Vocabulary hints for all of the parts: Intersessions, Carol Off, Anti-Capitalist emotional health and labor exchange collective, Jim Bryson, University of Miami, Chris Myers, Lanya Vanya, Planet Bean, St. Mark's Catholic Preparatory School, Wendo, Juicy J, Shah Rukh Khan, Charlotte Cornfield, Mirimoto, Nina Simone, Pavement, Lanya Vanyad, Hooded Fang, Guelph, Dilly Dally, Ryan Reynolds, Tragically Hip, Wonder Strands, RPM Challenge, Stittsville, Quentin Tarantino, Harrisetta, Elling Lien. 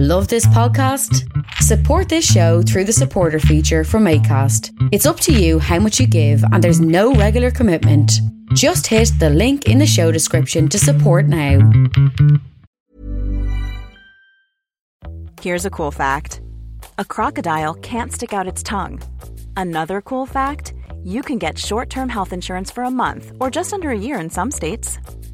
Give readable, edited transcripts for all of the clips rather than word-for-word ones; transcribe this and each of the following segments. Love this podcast? Support this show through the supporter feature from Acast. It's up to you how much you give and there's no regular commitment. Just hit the link in the show description to support now. Here's a cool fact. A crocodile can't stick out its tongue. Another cool fact, you can get short-term health insurance for a month or just under a year in some states.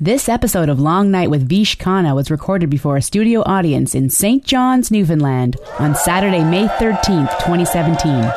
This episode of Long Night with Vish Khanna was recorded before a studio audience in St. John's, Newfoundland on Saturday, May 13th, 2017.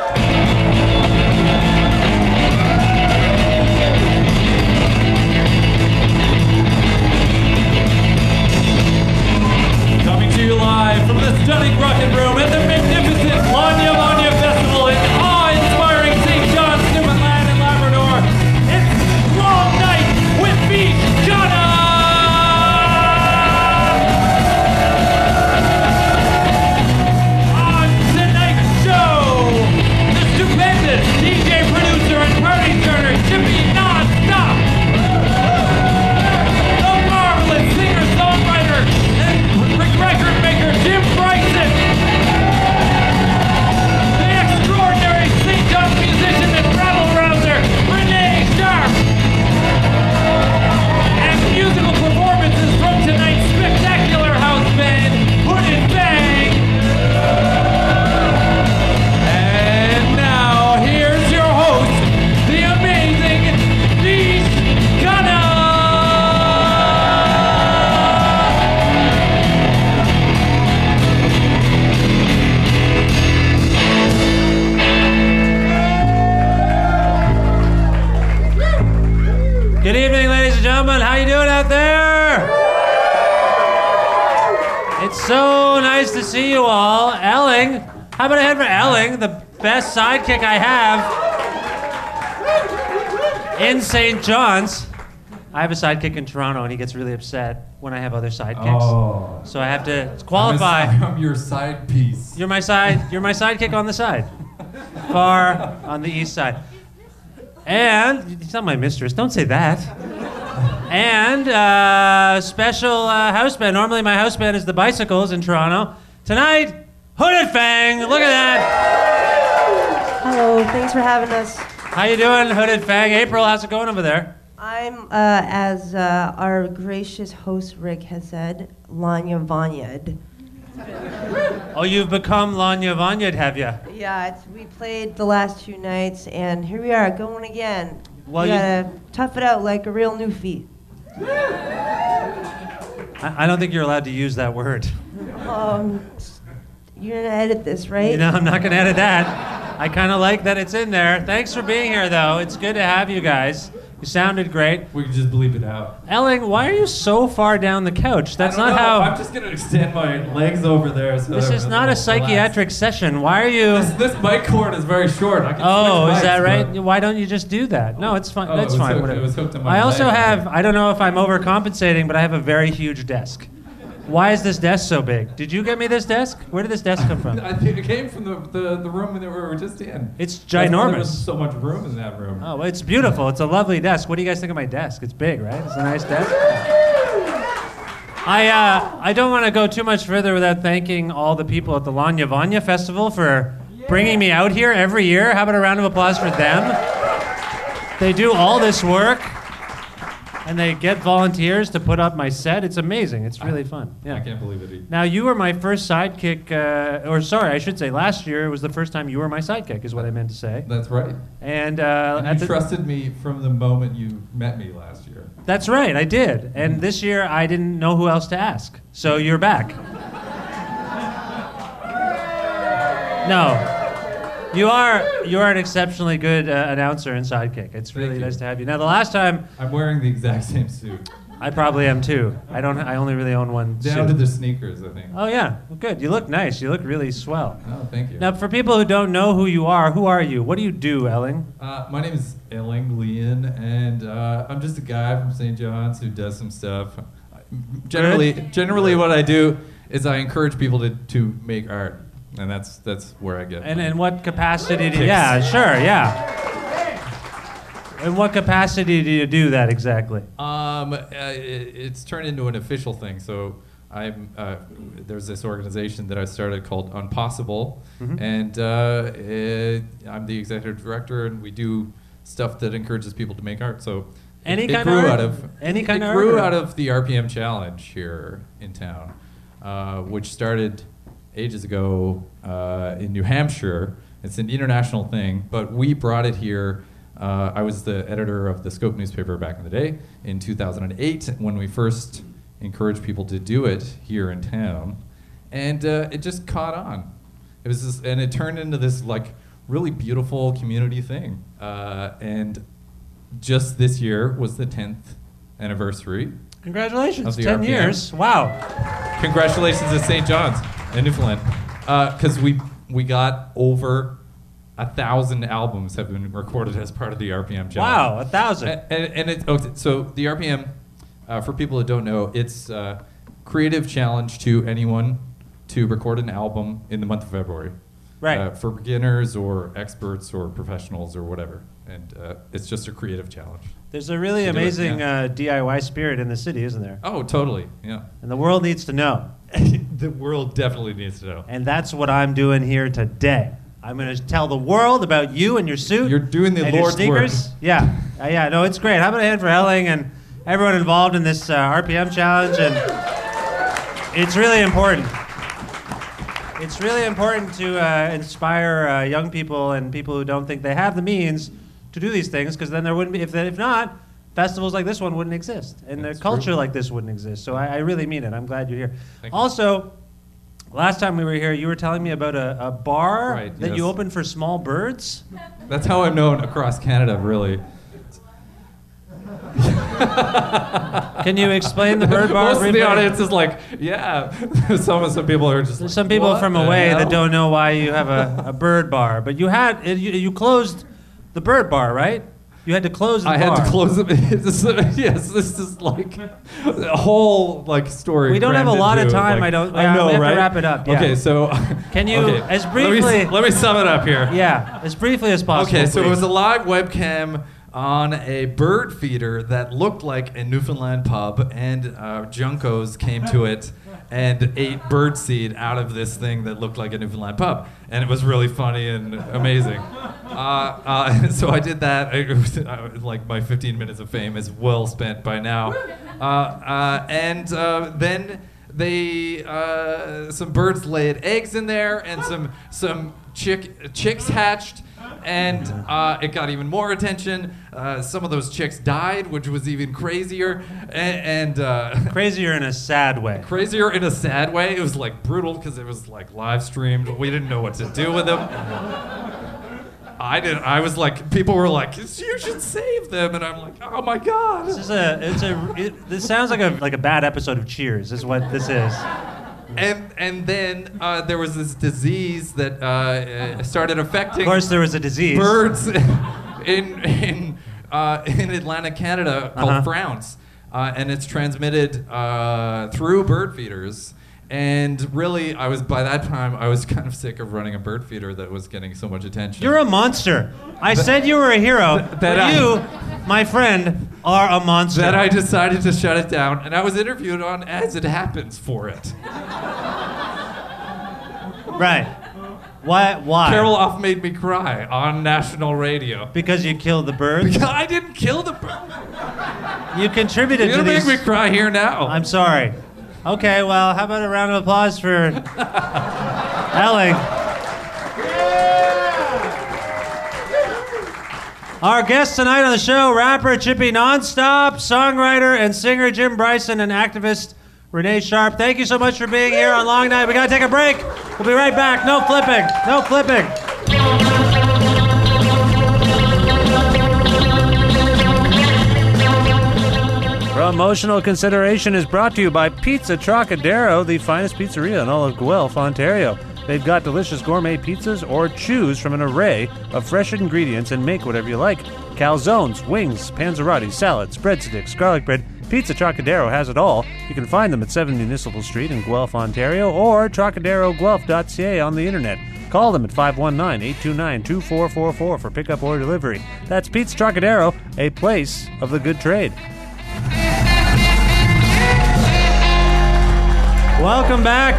Sidekick I have in St. John's. I have a sidekick in Toronto, and he gets really upset when I have other sidekicks. Oh. So I have to qualify. I'm your side piece. You're my sidekick on the side, far on the east side. And it's not my mistress. Don't say that. And special house band. Normally my house band is the Bicycles in Toronto. Tonight, Hooded Fang. Look at that. Hello, thanks for having us. How you doing, Hooded Fang? April, how's it going over there? I'm, as our gracious host Rick has said, Lanya Vanyad. Oh, you've become Lanya Vanyad, have you? Yeah, we played the last two nights, and here we are, going again. Well, you gotta tough it out like a real newfie. I don't think you're allowed to use that word. You're gonna edit this, right? You know, I'm not gonna edit that. I kind of like that it's in there. Thanks for being here, though. It's good to have you guys. You sounded great. We can just bleep it out. Elling, why are you so far down the couch? That's not how... I'm just going to extend my legs over there. So this is not a psychiatric session. Why are you... This mic cord is very short. I can switch mics, is that right? Why don't you just do that? No, it's fine. That's fine. It was hooked to my leg. I also have... I don't know if I'm overcompensating, but I have a very huge desk. Why is this desk so big? Did you get me this desk? Where did this desk come from? I think it came from the room that we were just in. It's ginormous. There was so much room in that room. Oh, well, it's beautiful. It's a lovely desk. What do you guys think of my desk? It's big, right? It's a nice desk. I don't want to go too much further without thanking all the people at the Lanya Vanya Festival for bringing me out here every year. How about a round of applause for them? They do all this work. and they get volunteers to put up my set. It's amazing. It's really fun. Yeah. I can't believe it either. Now, you were my first sidekick, I should say last year was the first time you were my sidekick is what I meant to say. That's right. And you trusted me from the moment you met me last year. That's right. I did. And this year, I didn't know who else to ask. So you're back. No. You are an exceptionally good announcer and sidekick. It's really nice to have you. Now, the last time... I'm wearing the exact same suit. I probably am, too. I only really own one suit. Down to the sneakers, I think. Oh, yeah. Well, good. You look nice. You look really swell. Oh, thank you. Now, for people who don't know who you are, who are you? What do you do, Elling? My name is Elling Lien, and I'm just a guy from St. John's who does some stuff. Generally what I do is I encourage people to make art. And that's where I get. And in what capacity? In what capacity do you do that exactly? It's turned into an official thing. So there's this organization that I started called Unpossible, and I'm the executive director, and we do stuff that encourages people to make art. So it grew out of the RPM Challenge here in town, which started ages ago in New Hampshire. It's an international thing, but we brought it here. I was the editor of the Scope newspaper back in the day in 2008 when we first encouraged people to do it here in town, and it just caught on. It was just, and it turned into this like really beautiful community thing. And just this year was the 10th anniversary. Congratulations, 10 RPM. Years! Wow! Congratulations to St. John's. In Newfoundland, because we got over 1,000 albums have been recorded as part of the RPM Challenge. Wow, 1,000! So the RPM, for people that don't know, it's a creative challenge to anyone to record an album in the month of February, right? For beginners or experts or professionals or whatever, and it's just a creative challenge. There's a really amazing DIY spirit in the city, isn't there? Oh, totally, yeah. And the world needs to know. The world definitely needs to know. And that's what I'm doing here today. I'm going to tell the world about you and your suit. You're doing the Lord's sneakers. Work. Yeah. Yeah, no, it's great. How about a hand for Elling and everyone involved in this RPM Challenge? And it's really important. It's really important to inspire young people and people who don't think they have the means to do these things, because then there wouldn't be, if not, festivals like this one wouldn't exist, and the culture like this wouldn't exist. So I really mean it. I'm glad you're here. Also, last time we were here, you were telling me about a bar that you opened for small birds. That's how I'm known across Canada, really. Can you explain the bird bar? Most of the audience is like, yeah. Some people are just. There's like, some people from away that don't know why you have a bird bar, but you had you closed the bird bar, right? You had to close the bar. I had to close it. Yes, this is like a whole like story. We don't have a lot of time. Like, I know, right? Have to wrap it up. Yeah. Okay, so can you as briefly? Let me sum it up here. Yeah, as briefly as possible. Okay, so it was a live webcam on a bird feeder that looked like a Newfoundland pub, and juncos came to it and ate birdseed out of this thing that looked like a Newfoundland pub, and it was really funny and amazing. So I did that. Like my 15 minutes of fame is well spent by now. Then they some birds laid eggs in there, and some chicks hatched. And it got even more attention. Some of those chicks died, which was even crazier. And crazier in a sad way. Crazier in a sad way. It was like brutal because it was like live streamed. We didn't know what to do with them. People were like, you should save them, and I'm like, oh my God. This sounds like a bad episode of Cheers. Is what this is. And then there was this disease that started affecting. Of course, there was a disease. Birds in Atlantic Canada called frowns, and it's transmitted through bird feeders. And really, by that time I was kind of sick of running a bird feeder that was getting so much attention. You're a monster. I said you were a hero, but you, my friend, are a monster. That I decided to shut it down, and I was interviewed on As It Happens for it. Right. Why? Carol Off made me cry on national radio. Because you killed the birds? Because I didn't kill the birds. You contributed to these. You make me cry here now. I'm sorry. Okay, well, how about a round of applause for Elling? Yeah! Our guests tonight on the show, rapper Chippy Nonstop, songwriter and singer Jim Bryson, and activist Renee Sharp. Thank you so much for being here on Long Night. We gotta take a break. We'll be right back. No flipping. No flipping. Promotional consideration is brought to you by Pizza Trocadero, the finest pizzeria in all of Guelph, Ontario. They've got delicious gourmet pizzas, or choose from an array of fresh ingredients and make whatever you like. Calzones, wings, panzerotti, salads, breadsticks, garlic bread. Pizza Trocadero has it all. You can find them at 7 Municipal Street in Guelph, Ontario, or TrocaderoGuelph.ca on the internet. Call them at 519-829-2444 for pickup or delivery. That's Pizza Trocadero, a place of the good trade. Welcome back.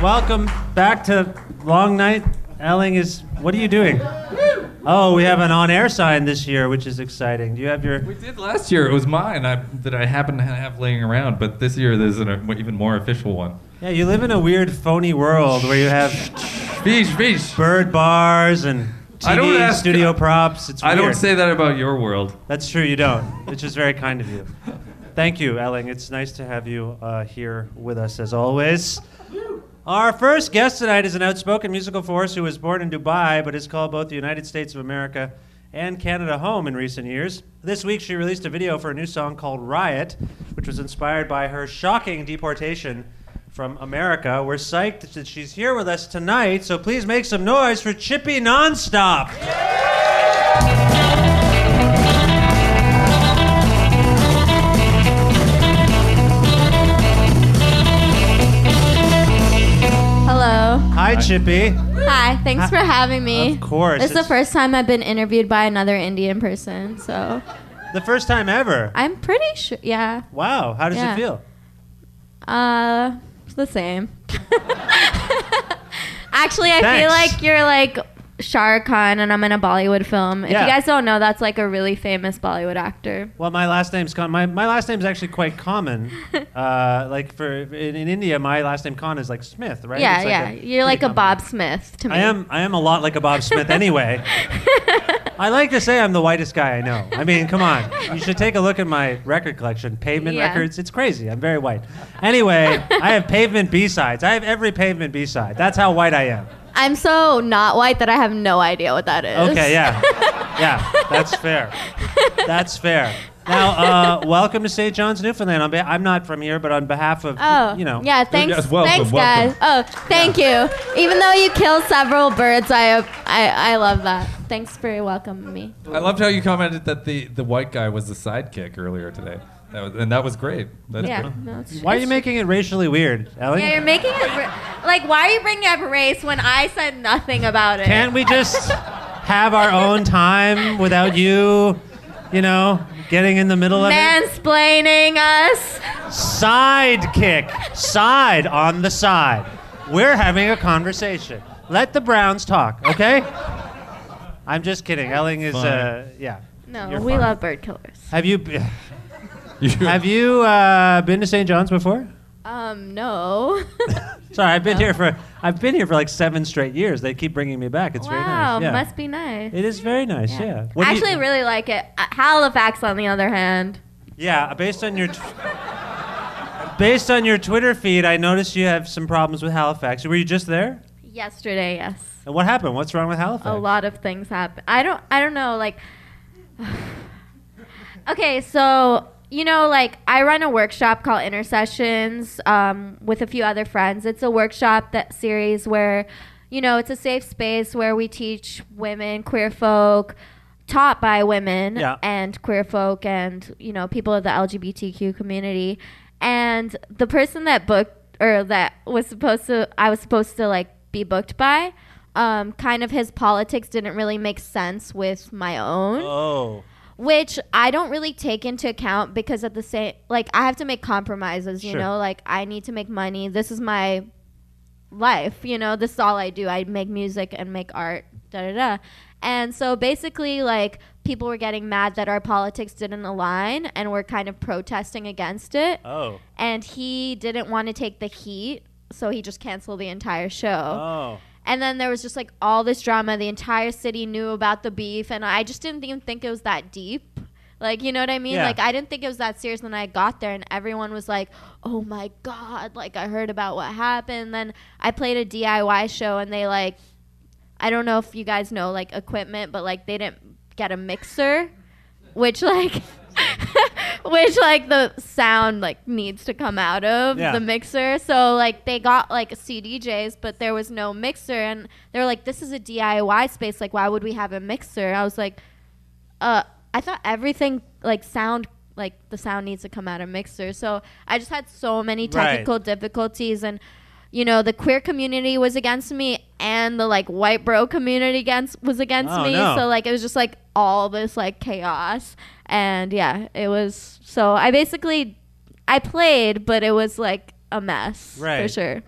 Welcome back to Long Night. Elling is... What are you doing? Oh, we have an on-air sign this year, which is exciting. Do you have your... We did last year. It was mine that I happened to have laying around, but this year there's an even more official one. Yeah, you live in a weird, phony world where you have... bird bars and TV studio props. It's weird. I don't say that about your world. That's true, you don't. It's just very kind of you. Thank you, Elling. It's nice to have you here with us, as always. Our first guest tonight is an outspoken musical force who was born in Dubai, but has called both the United States of America and Canada home in recent years. This week, she released a video for a new song called Riot, which was inspired by her shocking deportation from America. We're psyched that she's here with us tonight, so please make some noise for Chippy Nonstop. Yeah! Hi, Chippy. Hi, thanks for having me. Of course. This is the first time I've been interviewed by another Indian person, so... The first time ever? I'm pretty sure, yeah. Wow, how does it feel? It's the same. Actually, I feel like you're like Shah Rukh Khan and I'm in a Bollywood film. If you guys don't know, that's like a really famous Bollywood actor. Well, my last name's Khan. My last name's actually quite common. Like for in India, my last name Khan is like Smith, right? Yeah, like you're like a Bob Smith to me. I am a lot like a Bob Smith anyway. I like to say I'm the whitest guy I know. I mean, come on. You should take a look at my record collection. Pavement records. It's crazy. I'm very white. Anyway, I have Pavement B-sides. I have every Pavement B-side. That's how white I am. I'm so not white that I have no idea what that is. Okay, yeah. Yeah, that's fair. That's fair. Now, welcome to St. John's, Newfoundland. I'm not from here, but on behalf of, Yeah, thanks, welcome, guys. Oh, thank you. Even though you killed several birds, I love that. Thanks for welcoming me. I loved how you commented that the white guy was the sidekick earlier today. And that was great. That's great. No, why are you making it racially weird, Elling? Yeah, you're making it... why are you bringing up race when I said nothing about it? Can't we just have our own time without you, getting in the middle of it? Mansplaining us. Sidekick. Side on the side. We're having a conversation. Let the Browns talk, okay? I'm just kidding. Elling is... No, we love bird killers. Have you been to St. John's before? No. Sorry, I've been here for like 7 straight years. They keep bringing me back. It's very nice. Wow, must be nice. It is very nice. Yeah. I actually really like it. Halifax, on the other hand. Yeah, based on your Twitter feed, I noticed you have some problems with Halifax. Were you just there? Yesterday, yes. And what happened? What's wrong with Halifax? A lot of things happen. I don't know. Like, okay, so. I run a workshop called Intersessions with a few other friends. It's a workshop series where, it's a safe space where we teach women, queer folk, taught by women and queer folk and, people of the LGBTQ community. And the person that I was supposed to be booked by, kind of his politics didn't really make sense with my own. Oh. Which I don't really take into account because at the same... I have to make compromises, I need to make money. This is my life, This is all I do. I make music and make art, da-da-da. And so basically, like, people were getting mad that our politics didn't align and were kind of protesting against it. Oh. And he didn't want to take the heat, so he just canceled the entire show. Oh. And then there was just, like, all this drama. The entire city knew about the beef, and I just didn't even think it was that deep. Like, you know what I mean? Yeah. Like, I didn't think it was that serious when I got there, and everyone was like, oh, my God, like, I heard about what happened. And then I played a DIY show, and they, like, I don't know if you guys know, like, equipment, but, like, they didn't get a mixer, which, like, which, like, the sound, like, needs to come out of the mixer. So, like, they got, like, CDJs, but there was no mixer. And they were like, this is a DIY space. Like, why would we have a mixer? I was like, I thought everything, like, sound, like, the sound needs to come out of mixer. So I just had so many technical difficulties. And, you know, the queer community was against me, and the, like, white bro community was against me. No. So, like, it was just, like, all this, like, chaos. And, yeah, it was... So I basically... I played, but it was, like, a mess. Right. For sure.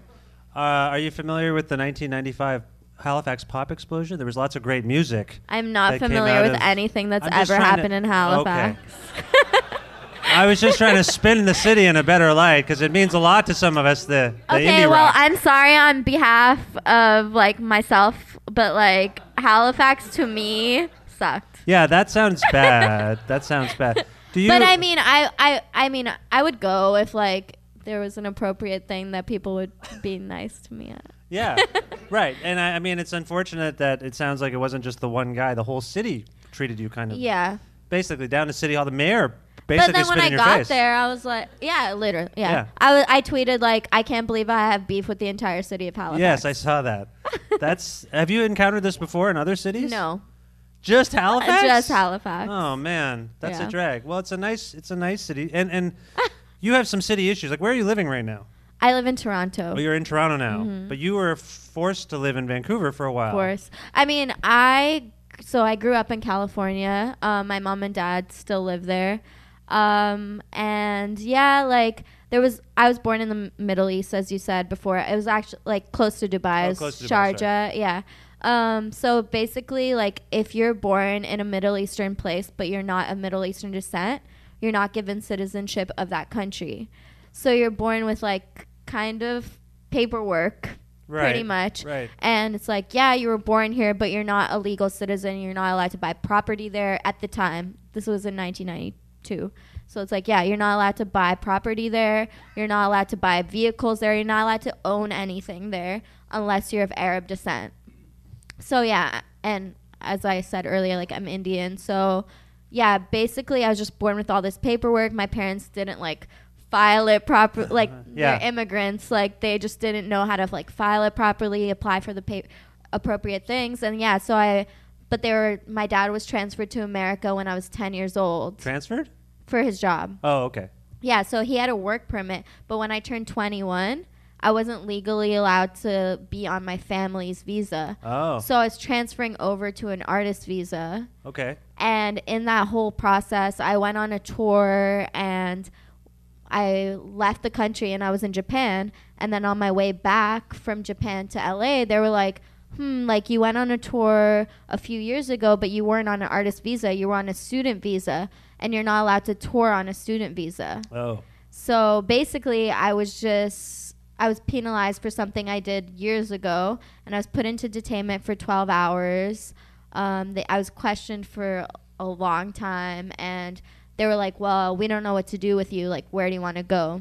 Are you familiar with the 1995 Halifax pop explosion? There was lots of great music. I'm not familiar with anything that's ever happened in Halifax. Okay. I was just trying to spin the city in a better light, because it means a lot to some of us, the indie rock. Okay, well, I'm sorry on behalf of, like, myself, but, like, Halifax to me sucked. Yeah, that sounds bad. That sounds bad. But, I mean, I mean, I would go if, like, there was an appropriate thing that people would be nice to me at. Yeah, right. And, I mean, it's unfortunate that it sounds like it wasn't just the one guy. The whole city treated you kind of... Yeah. Basically, down to City Hall, the mayor... But then when I got there, I was like, yeah, literally, yeah. I tweeted, like, I can't believe I have beef with the entire city of Halifax. Yes, I saw that. That's. Have you encountered this before in other cities? No. Just Halifax? Just Halifax. Oh, man. That's a drag. Well, it's a nice city. And you have some city issues. Like, where are you living right now? I live in Toronto. Oh, you're in Toronto now. Mm-hmm. But you were forced to live in Vancouver for a while. Of course. I mean, I grew up in California. My mom and dad still live there. And yeah, like I was born in the Middle East, as you said before. It was actually, like, close to Dubai, Sharjah. Sorry. Yeah. So basically, like, if you're born in a Middle Eastern place, but you're not of Middle Eastern descent, you're not given citizenship of that country. So you're born with, like, kind of paperwork, pretty much. Right. And it's like, yeah, you were born here, but you're not a legal citizen. You're not allowed to buy property there at the time. This was in 1992. So it's like, yeah, you're not allowed to buy property there. You're not allowed to buy vehicles there. You're not allowed to own anything there unless you're of Arab descent. So, yeah, and as I said earlier, like, I'm Indian. So, yeah, basically I was just born with all this paperwork. My parents didn't, like, file it properly. Like, they're immigrants. Like, they just didn't know how to, like, file it properly, apply for the appropriate things. And, yeah, so But my dad was transferred to America when I was 10 years old. Transferred? For his job. Oh, okay. Yeah, so he had a work permit. But when I turned 21, I wasn't legally allowed to be on my family's visa. Oh. So I was transferring over to an artist visa. Okay. And in that whole process, I went on a tour and I left the country and I was in Japan. And then on my way back from Japan to LA, they were like, like, you went on a tour a few years ago, but you weren't on an artist visa. You were on a student visa, and you're not allowed to tour on a student visa. Oh. So basically, I was penalized for something I did years ago, and I was put into detainment for 12 hours. I was questioned for a long time, and they were like, well, we don't know what to do with you. Like, where do you want to go?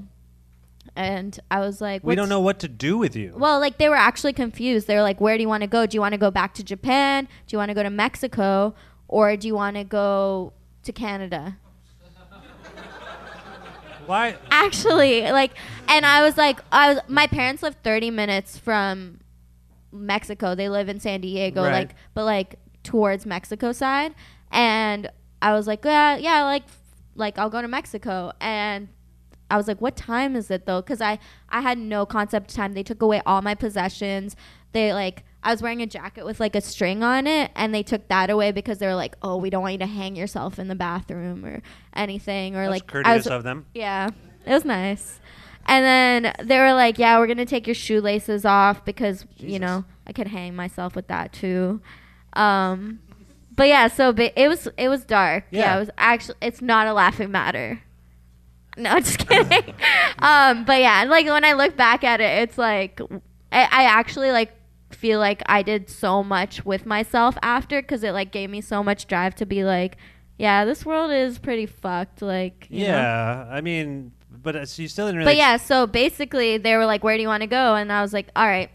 And I was like, we don't know what to do with you. Well, like, they were actually confused. They were like, where do you want to go? Do you want to go back to Japan? Do you want to go to Mexico? Or do you want to go to Canada? Why? Actually, like, and I was. My parents live 30 minutes from Mexico. They live in San Diego, right. Like, but, like, towards Mexico side. And I was like, yeah, like I'll go to Mexico. And I was like, what time is it, though? Because I had no concept of time. They took away all my possessions. They, like, I was wearing a jacket with, like, a string on it, and they took that away because they were like, oh, we don't want you to hang yourself in the bathroom or anything. Or, that's like, courteous of them. Yeah, it was nice. And then they were like, yeah, we're going to take your shoelaces off because, Jesus. You know, I could hang myself with that, too. But yeah, so it was dark. Yeah, it was actually, it's not a laughing matter. No, just kidding. But yeah, like when I look back at it, it's like I actually like feel like I did so much with myself after, because it like gave me so much drive to be like, yeah, this world is pretty fucked. Like, you know? I mean, but so you still didn't really. But yeah, so basically they were like, where do you want to go? And I was like, all right,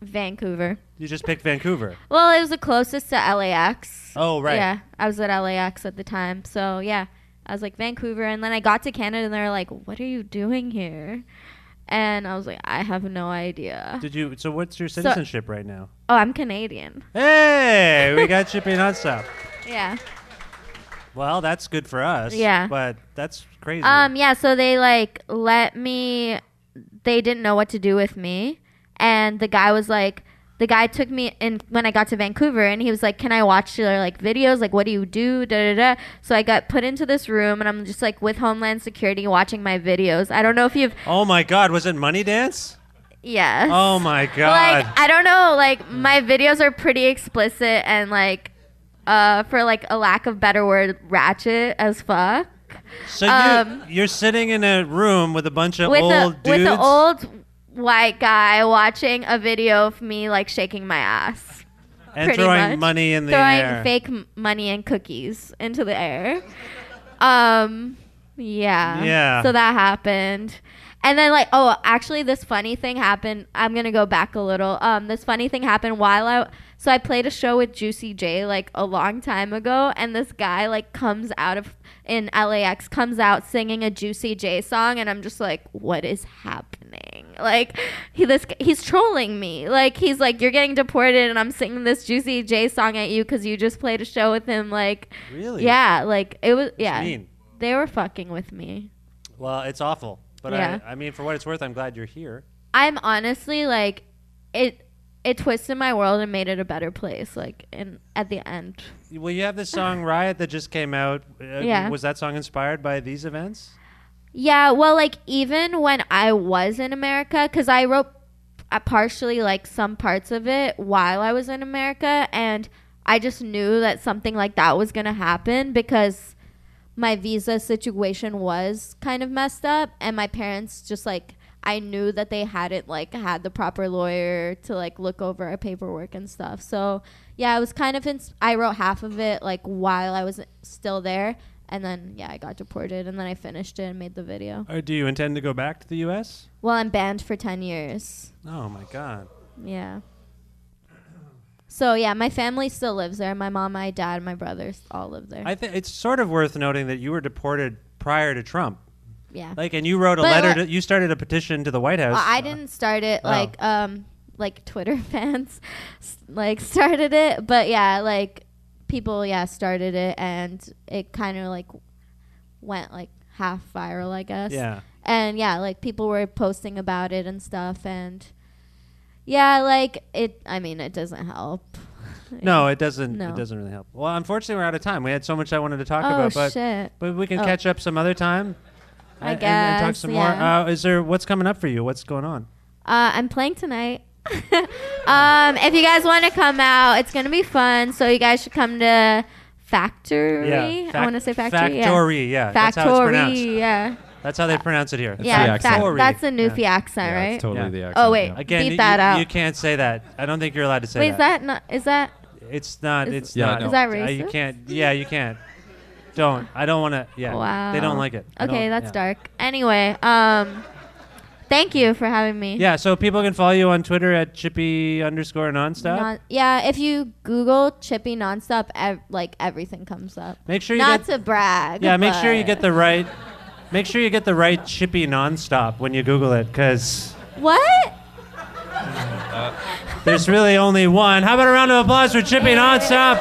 Vancouver. You just picked Vancouver. Well, it was the closest to LAX. Oh, right. Yeah, I was at LAX at the time. So yeah, I was like, Vancouver. And then I got to Canada and they were like, what are you doing here? And I was like, I have no idea. So what's your citizenship right now? Oh, I'm Canadian. Hey, we got Chippy Nonstop. Yeah. Well, that's good for us. Yeah. But that's crazy. Yeah, so they like let me, they didn't know what to do with me. And the guy was like, the guy took me in when I got to Vancouver and he was like, can I watch your like videos? Like, what do you do? Da, da, da. So I got put into this room and I'm just like with Homeland Security watching my videos. I don't know if you've. Oh my God. Was it Money Dance? Yes. Oh my God. Like, I don't know. Like my videos are pretty explicit and like for like a lack of better word, ratchet as fuck. So you're sitting in a room with a bunch of old dudes? With an old white guy watching a video of me like shaking my ass and throwing fake money and cookies into the air. Yeah, so that happened. And then like, oh, actually this funny thing happened. I'm gonna go back a little. This funny thing happened while I played a show with Juicy J like a long time ago, and this guy like in LAX comes out singing a Juicy J song, and I'm just like, what is happening? Like he's trolling me. Like he's like, you're getting deported and I'm singing this Juicy J song at you because you just played a show with him. Like, really? Yeah, like it was. Yeah, mean. They were fucking with me. Well, it's awful. But yeah. I mean, for what it's worth, I'm glad you're here. I'm honestly like, it twisted my world and made it a better place, like at the end. Well, you have this song Riot that just came out. Yeah. Was that song inspired by these events? Yeah, well, like even when I was in America, because I wrote partially like some parts of it while I was in America, and I just knew that something like that was going to happen because my visa situation was kind of messed up, and my parents just like, I knew that they hadn't like had the proper lawyer to like look over our paperwork and stuff. So yeah, I was kind of I wrote half of it like while I was still there, and then yeah, I got deported, and then I finished it and made the video. Do you intend to go back to the U.S.? Well, I'm banned for 10 years. Oh my God. Yeah. So yeah, my family still lives there. My mom, my dad, my brothers all live there. I think it's sort of worth noting that you were deported prior to Trump. Yeah. Like, and you wrote a letter. You started a petition to the White House. Well, I didn't start it. Like, like Twitter fans, like started it. But yeah, like people, yeah, started it, and it kind of like went like half viral, I guess. Yeah. And yeah, like people were posting about it and stuff, and. Yeah, like it. I mean, it doesn't help. No, it doesn't. No. It doesn't really help. Well, unfortunately, we're out of time. We had so much I wanted to talk about, but shit. But we can catch up some other time. I guess. And talk some more. Is there what's coming up for you? What's going on? I'm playing tonight. If you guys want to come out, it's gonna be fun. So you guys should come to Factory. Yeah, I want to say Factory. Factory. Yeah. That's how it's pronounced. Yeah. That's how they pronounce it here. That's the accent. That's a Newfie accent, right? That's totally the accent. Oh, wait. Yeah. Again, you can't say that. I don't think you're allowed to say that. Wait, is that? It's not. It's not. No. Is that racist? You can't. Yeah, you can't. Don't. I don't want to. Yeah. Wow. They don't like it. Okay, that's dark. Anyway, thank you for having me. Yeah, so people can follow you on Twitter at Chippy_Nonstop. Yeah, if you Google Chippy Nonstop, like everything comes up. Make sure you not to brag. Yeah, make sure you get the right. Make sure you get the right Chippy Nonstop when you Google it, because... What? There's really only one. How about a round of applause for Chippy Nonstop?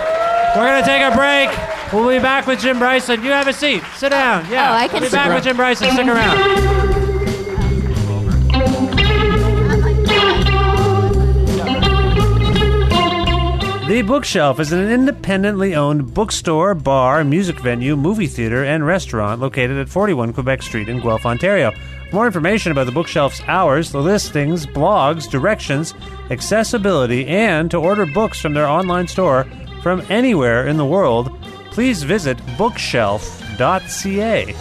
We're going to take a break. We'll be back with Jim Bryson. You have a seat. Sit down. Yeah. Oh, I can. We'll be back with Jim Bryson. Stick around. The Bookshelf is an independently owned bookstore, bar, music venue, movie theater, and restaurant located at 41 Quebec Street in Guelph, Ontario. For more information about The Bookshelf's hours, the listings, blogs, directions, accessibility, and to order books from their online store, from anywhere in the world, please visit bookshelf.ca.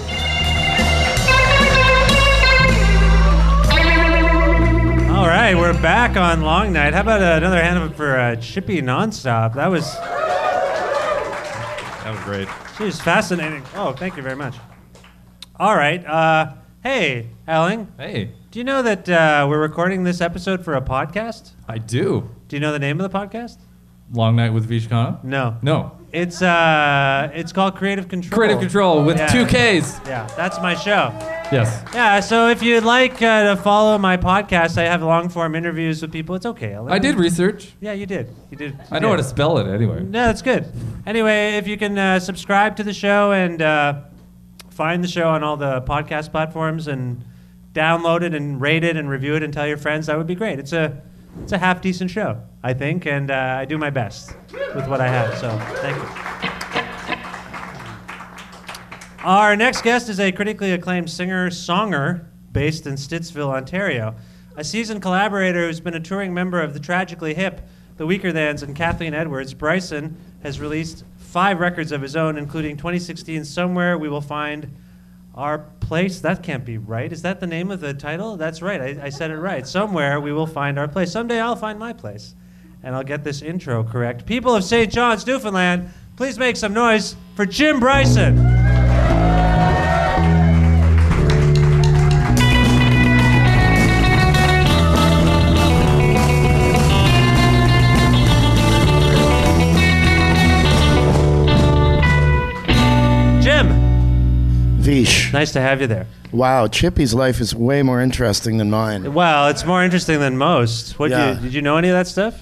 All right, we're back on Long Night. How about another hand for Chippy Nonstop? That was great. She was fascinating. Oh, thank you very much. All right. Hey, Elling. Hey. Do you know that we're recording this episode for a podcast? I do. Do you know the name of the podcast? Long Night with Vish Khanna? No. It's called Creative Control. Creative Control with two Ks. Yeah, that's my show. Yes. Yeah, so if you'd like to follow my podcast, I have long-form interviews with people. It's okay. I did research. Yeah, you did. I know how to spell it anyway. No, that's good. Anyway, if you can subscribe to the show and find the show on all the podcast platforms and download it and rate it and review it and tell your friends, that would be great. It's a half-decent show, I think, and I do my best with what I have, so thank you. Our next guest is a critically acclaimed singer-songer based in Stittsville, Ontario, a seasoned collaborator who's been a touring member of the Tragically Hip, The Weaker Thans, and Kathleen Edwards. Bryson has released 5 records of his own, including 2016's Somewhere We Will Find Our Place. That can't be right. Is that the name of the title? That's right. I said it right. Somewhere We Will Find Our Place. Someday I'll find my place, and I'll get this intro correct. People of St. John's, Newfoundland, please make some noise for Jim Bryson. Vish. Nice to have you there. Wow, Chippy's life is way more interesting than mine. Well, it's more interesting than most. Did you know any of that stuff?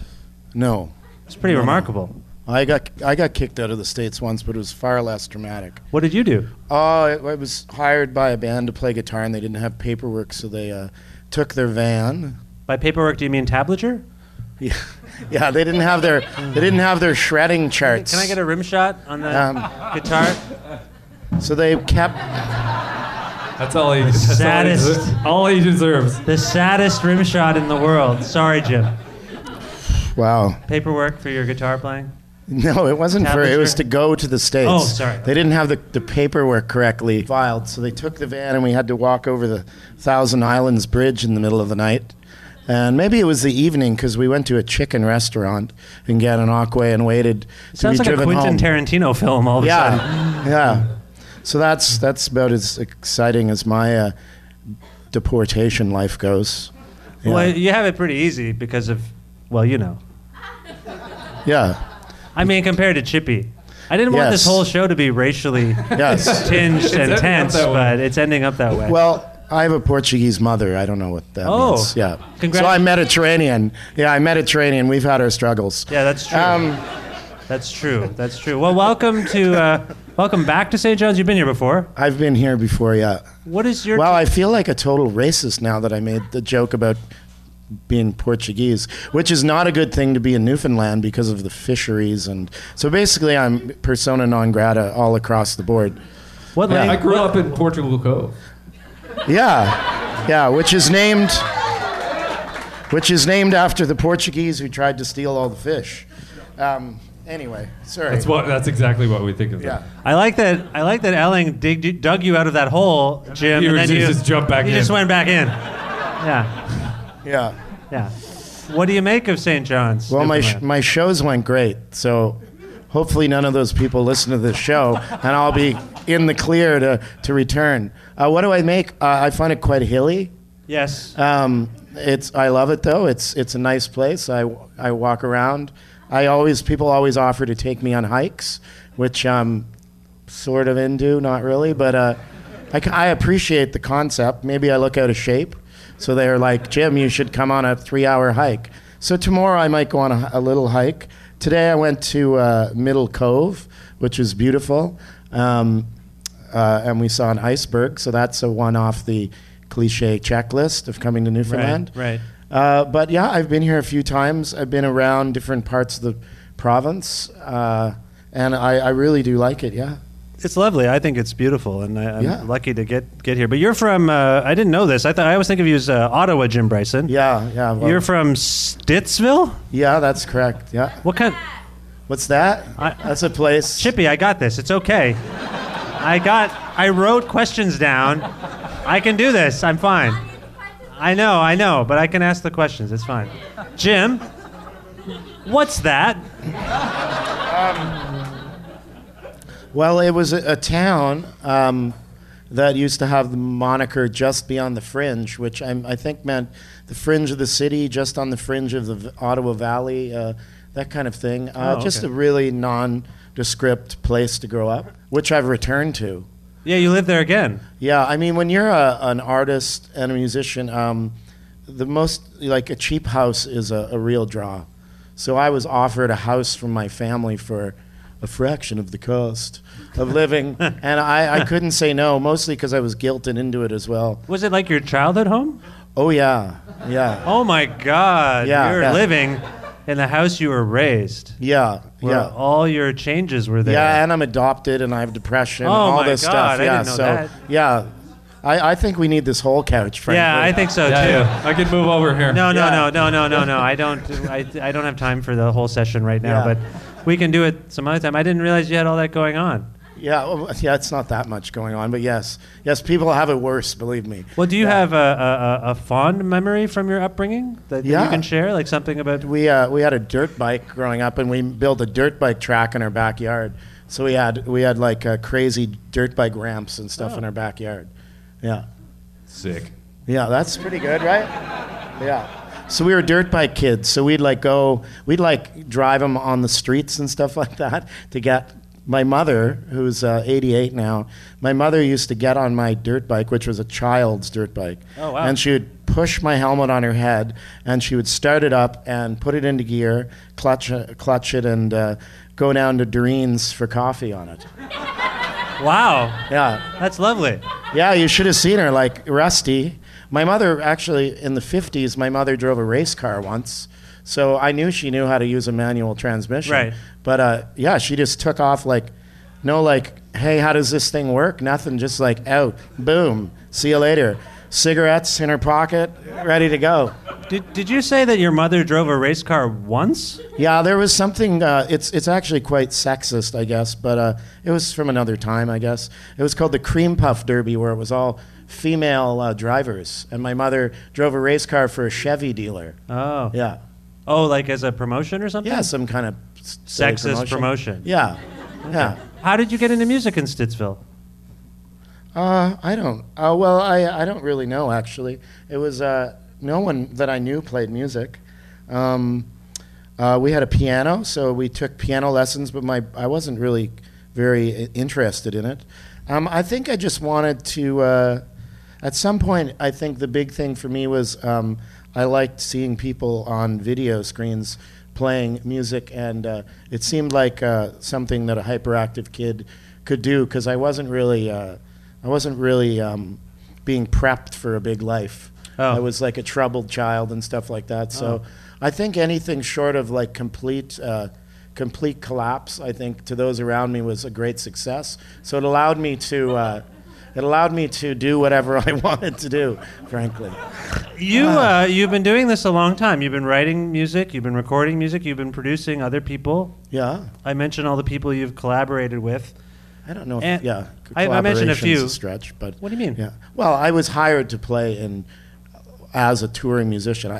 No. It's pretty remarkable. I got kicked out of the States once, but it was far less dramatic. What did you do? I was hired by a band to play guitar, and they didn't have paperwork, so they took their van. By paperwork, do you mean tablature? Yeah. Yeah, they didn't have their shredding charts. Can I get a rim shot on the guitar? So they kept... That's all he deserves. All he deserves. The saddest rim shot in the world. Sorry, Jim. Wow. Paperwork for your guitar playing? No, it wasn't it was to go to the States. Oh, sorry. They didn't have the paperwork correctly filed, so they took the van and we had to walk over the Thousand Islands Bridge in the middle of the night. And maybe it was the evening because we went to a chicken restaurant in Gananoque and waited to be driven home. Sounds like a Quentin Tarantino film all of a sudden. Yeah. So that's about as exciting as my deportation life goes. Yeah. Well, you have it pretty easy because of, well, you know. Yeah. I mean, compared to Chippy. I didn't want this whole show to be racially tinged and tense, but it's ending up that way. Well, I have a Portuguese mother. I don't know what that means. Yeah. Congrats. So I'm Mediterranean. Yeah, I'm Mediterranean. We've had our struggles. Yeah, that's true. That's true. Well, welcome back to St. John's. You've been here before. I've been here before, yeah. What is your... Well, I feel like a total racist now that I made the joke about being Portuguese, which is not a good thing to be in Newfoundland because of the fisheries. And so basically, I'm persona non grata all across the board. I grew up in Portugal Cove. Yeah, which is named after the Portuguese who tried to steal all the fish. Anyway, sorry. That's exactly what we think of. Yeah. I like that. Elling dug you out of that hole, Jim, and then you just jumped back in. You just went back in. Yeah. What do you make of St. John's? Well, my shows went great, so hopefully none of those people listen to this show, and I'll be in the clear to return. What do I make? I find it quite hilly. Yes. I love it though. It's a nice place. I walk around. People always offer to take me on hikes, which I'm sort of into, not really, but I appreciate the concept. Maybe I look out of shape, so they're like, Jim, you should come on a 3-hour hike. So tomorrow I might go on a little hike. Today I went to Middle Cove, which is beautiful, and we saw an iceberg, so that's a one off the cliche checklist of coming to Newfoundland. Right. But yeah, I've been here a few times. I've been around different parts of the province, and I really do like it, yeah. It's lovely. I think it's beautiful, and I'm lucky to get here. But you're from, I didn't know this. I always think of you as Ottawa, Jim Bryson. Yeah. Well, you're from Stittsville? Yeah, that's correct, yeah. What kind? What's that? That's a place. Chippy, I got this. It's okay. I wrote questions down. I can do this. I'm fine. I know, but I can ask the questions. It's fine. Jim, what's that? Well, it was a town that used to have the moniker Just Beyond the Fringe, which I think meant the fringe of the city, just on the fringe of the Ottawa Valley, that kind of thing. Just a really nondescript place to grow up, which I've returned to. Yeah, you live there again. Yeah, I mean, when you're an artist and a musician, the most, like, a cheap house is a real draw. So I was offered a house from my family for a fraction of the cost of living, and I couldn't say no, mostly because I was guilted into it as well. Was it like your childhood home? Oh, yeah, yeah. Oh, my God. Yeah, you're living in the house you were raised. Yeah, yeah. All your changes were there. Yeah, and I'm adopted, and I have depression, and all this stuff. Yeah, so that. Yeah, I think we need this whole couch, frankly. Yeah, I think so too. Yeah. I could move over here. No. I don't have time for the whole session right now, but we can do it some other time. I didn't realize you had all that going on. Yeah, it's not that much going on, but yes, people have it worse, believe me. Well, do you have a fond memory from your upbringing that you can share, like something about? We had a dirt bike growing up, and we built a dirt bike track in our backyard. So we had like crazy dirt bike ramps and stuff in our backyard. Yeah. Sick. Yeah, that's pretty good, right? Yeah. So we were dirt bike kids. So we'd drive them on the streets and stuff like that to get. My mother, who's 88 now, my mother used to get on my dirt bike, which was a child's dirt bike. Oh, wow. And she would push my helmet on her head, and she would start it up and put it into gear, clutch it, and go down to Doreen's for coffee on it. Wow. Yeah. That's lovely. Yeah, you should have seen her, like, rusty. My mother, actually, in the 50s, my mother drove a race car once. So I knew she knew how to use a manual transmission. Right. But she just took off hey, how does this thing work? Nothing, just like out, boom, see you later. Cigarettes in her pocket, ready to go. Did you say that your mother drove a race car once? Yeah, there was something, it's actually quite sexist, I guess, but it was from another time, I guess. It was called the Cream Puff Derby, where it was all female drivers. And my mother drove a race car for a Chevy dealer. Oh. Yeah. Oh, like as a promotion or something? Yeah, some kind of sexist promotion. Yeah, okay. Yeah. How did you get into music in Stittsville? I don't. Well, I don't really know, actually. It was no one that I knew played music. We had a piano, so we took piano lessons, but I wasn't really very interested in it. I think I just wanted to. At some point, I think the big thing for me was. I liked seeing people on video screens playing music, and it seemed like something that a hyperactive kid could do, because I wasn't really, being prepped for a big life. Oh. I was like a troubled child and stuff like that. So I think anything short of like complete collapse, I think to those around me was a great success. So it allowed me to. It allowed me to do whatever I wanted to do, frankly. You've been doing this a long time. You've been writing music. You've been recording music. You've been producing other people. Yeah. I mentioned all the people you've collaborated with. I don't know if, yeah. I mentioned a few. Collaboration's a stretch, but... What do you mean? Yeah. Well, I was hired to play as a touring musician.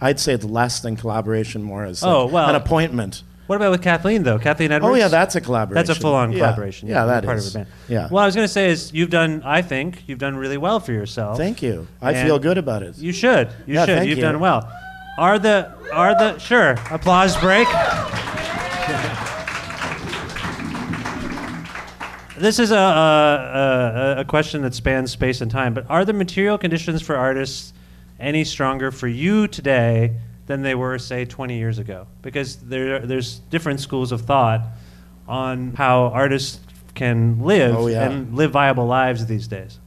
I'd say it's less than collaboration, more as an appointment. What about with Kathleen, though? Kathleen Edwards? Oh, yeah, that's a collaboration. That's a full-on collaboration. Yeah, that part is. Of a band. Yeah. Well, I was going to say is you've done really well for yourself. Thank you. I feel good about it. You should. You should. Thank you've done well. Are the sure. Applause break. This is a question that spans space and time, but are the material conditions for artists any stronger for you today than they were, say, 20 years ago? Because there's different schools of thought on how artists can live and live viable lives these days.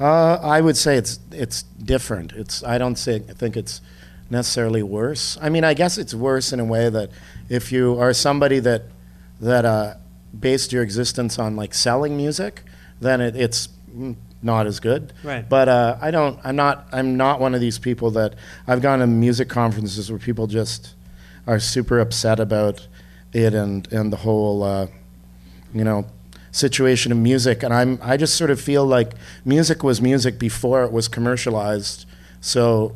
I would say it's different. I think it's necessarily worse. I mean, I guess it's worse in a way that if you are somebody that based your existence on like selling music, then it's not as good, right? But I'm not one of these people that I've gone to music conferences where people just are super upset about it and the whole, situation of music. And I just sort of feel like music was music before it was commercialized. So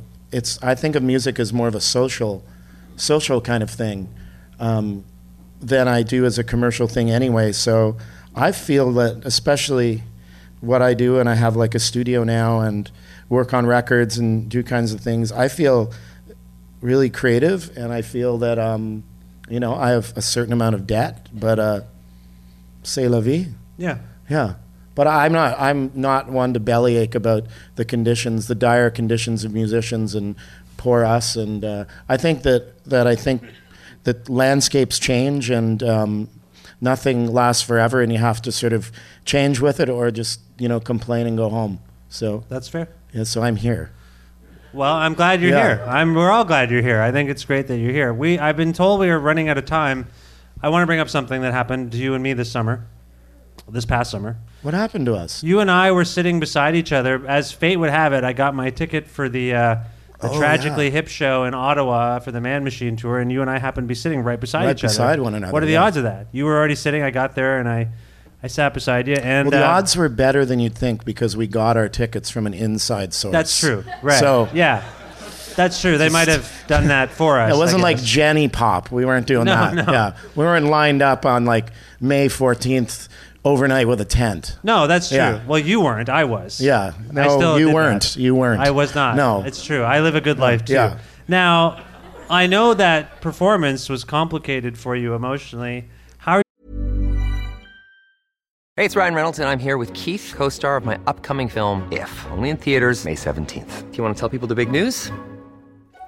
I think of music as more of a social kind of thing than I do as a commercial thing anyway. So I feel that especially what I do, and I have like a studio now and work on records and do kinds of things, I feel really creative, and I feel that, I have a certain amount of debt, but c'est la vie. Yeah. Yeah. But I'm not one to bellyache about the dire conditions of musicians and poor us. And I think that landscapes change and nothing lasts forever, and you have to sort of change with it or just, complain and go home. So that's fair. Yeah. So I'm here. Well, I'm glad you're here. We're all glad you're here. I think it's great that you're here. I've been told we are running out of time. I want to bring up something that happened to you and me this past summer. What happened to us? You and I were sitting beside each other. As fate would have it, I got my ticket for the Tragically Hip show in Ottawa for the Man Machine Tour, and you and I happened to be sitting right beside each other. Right beside one another. What are the odds of that? You were already sitting. I got there, and I sat beside you. And the odds were better than you'd think because we got our tickets from an inside source. That's true. Right. So, yeah. That's true. They might have done that for us. It wasn't like Jenny Pop. We weren't doing that. No. Yeah. We weren't lined up on like May 14th overnight with a tent. No, that's true. Yeah. Well, you weren't. I was. Yeah. No, you weren't. You weren't. I was not. No. It's true. I live a good life, too. Yeah. Now, I know that performance was complicated for you emotionally. Hey, it's Ryan Reynolds, and I'm here with Keith, co-star of my upcoming film, If, only in theaters May 17th. Do you want to tell people the big news?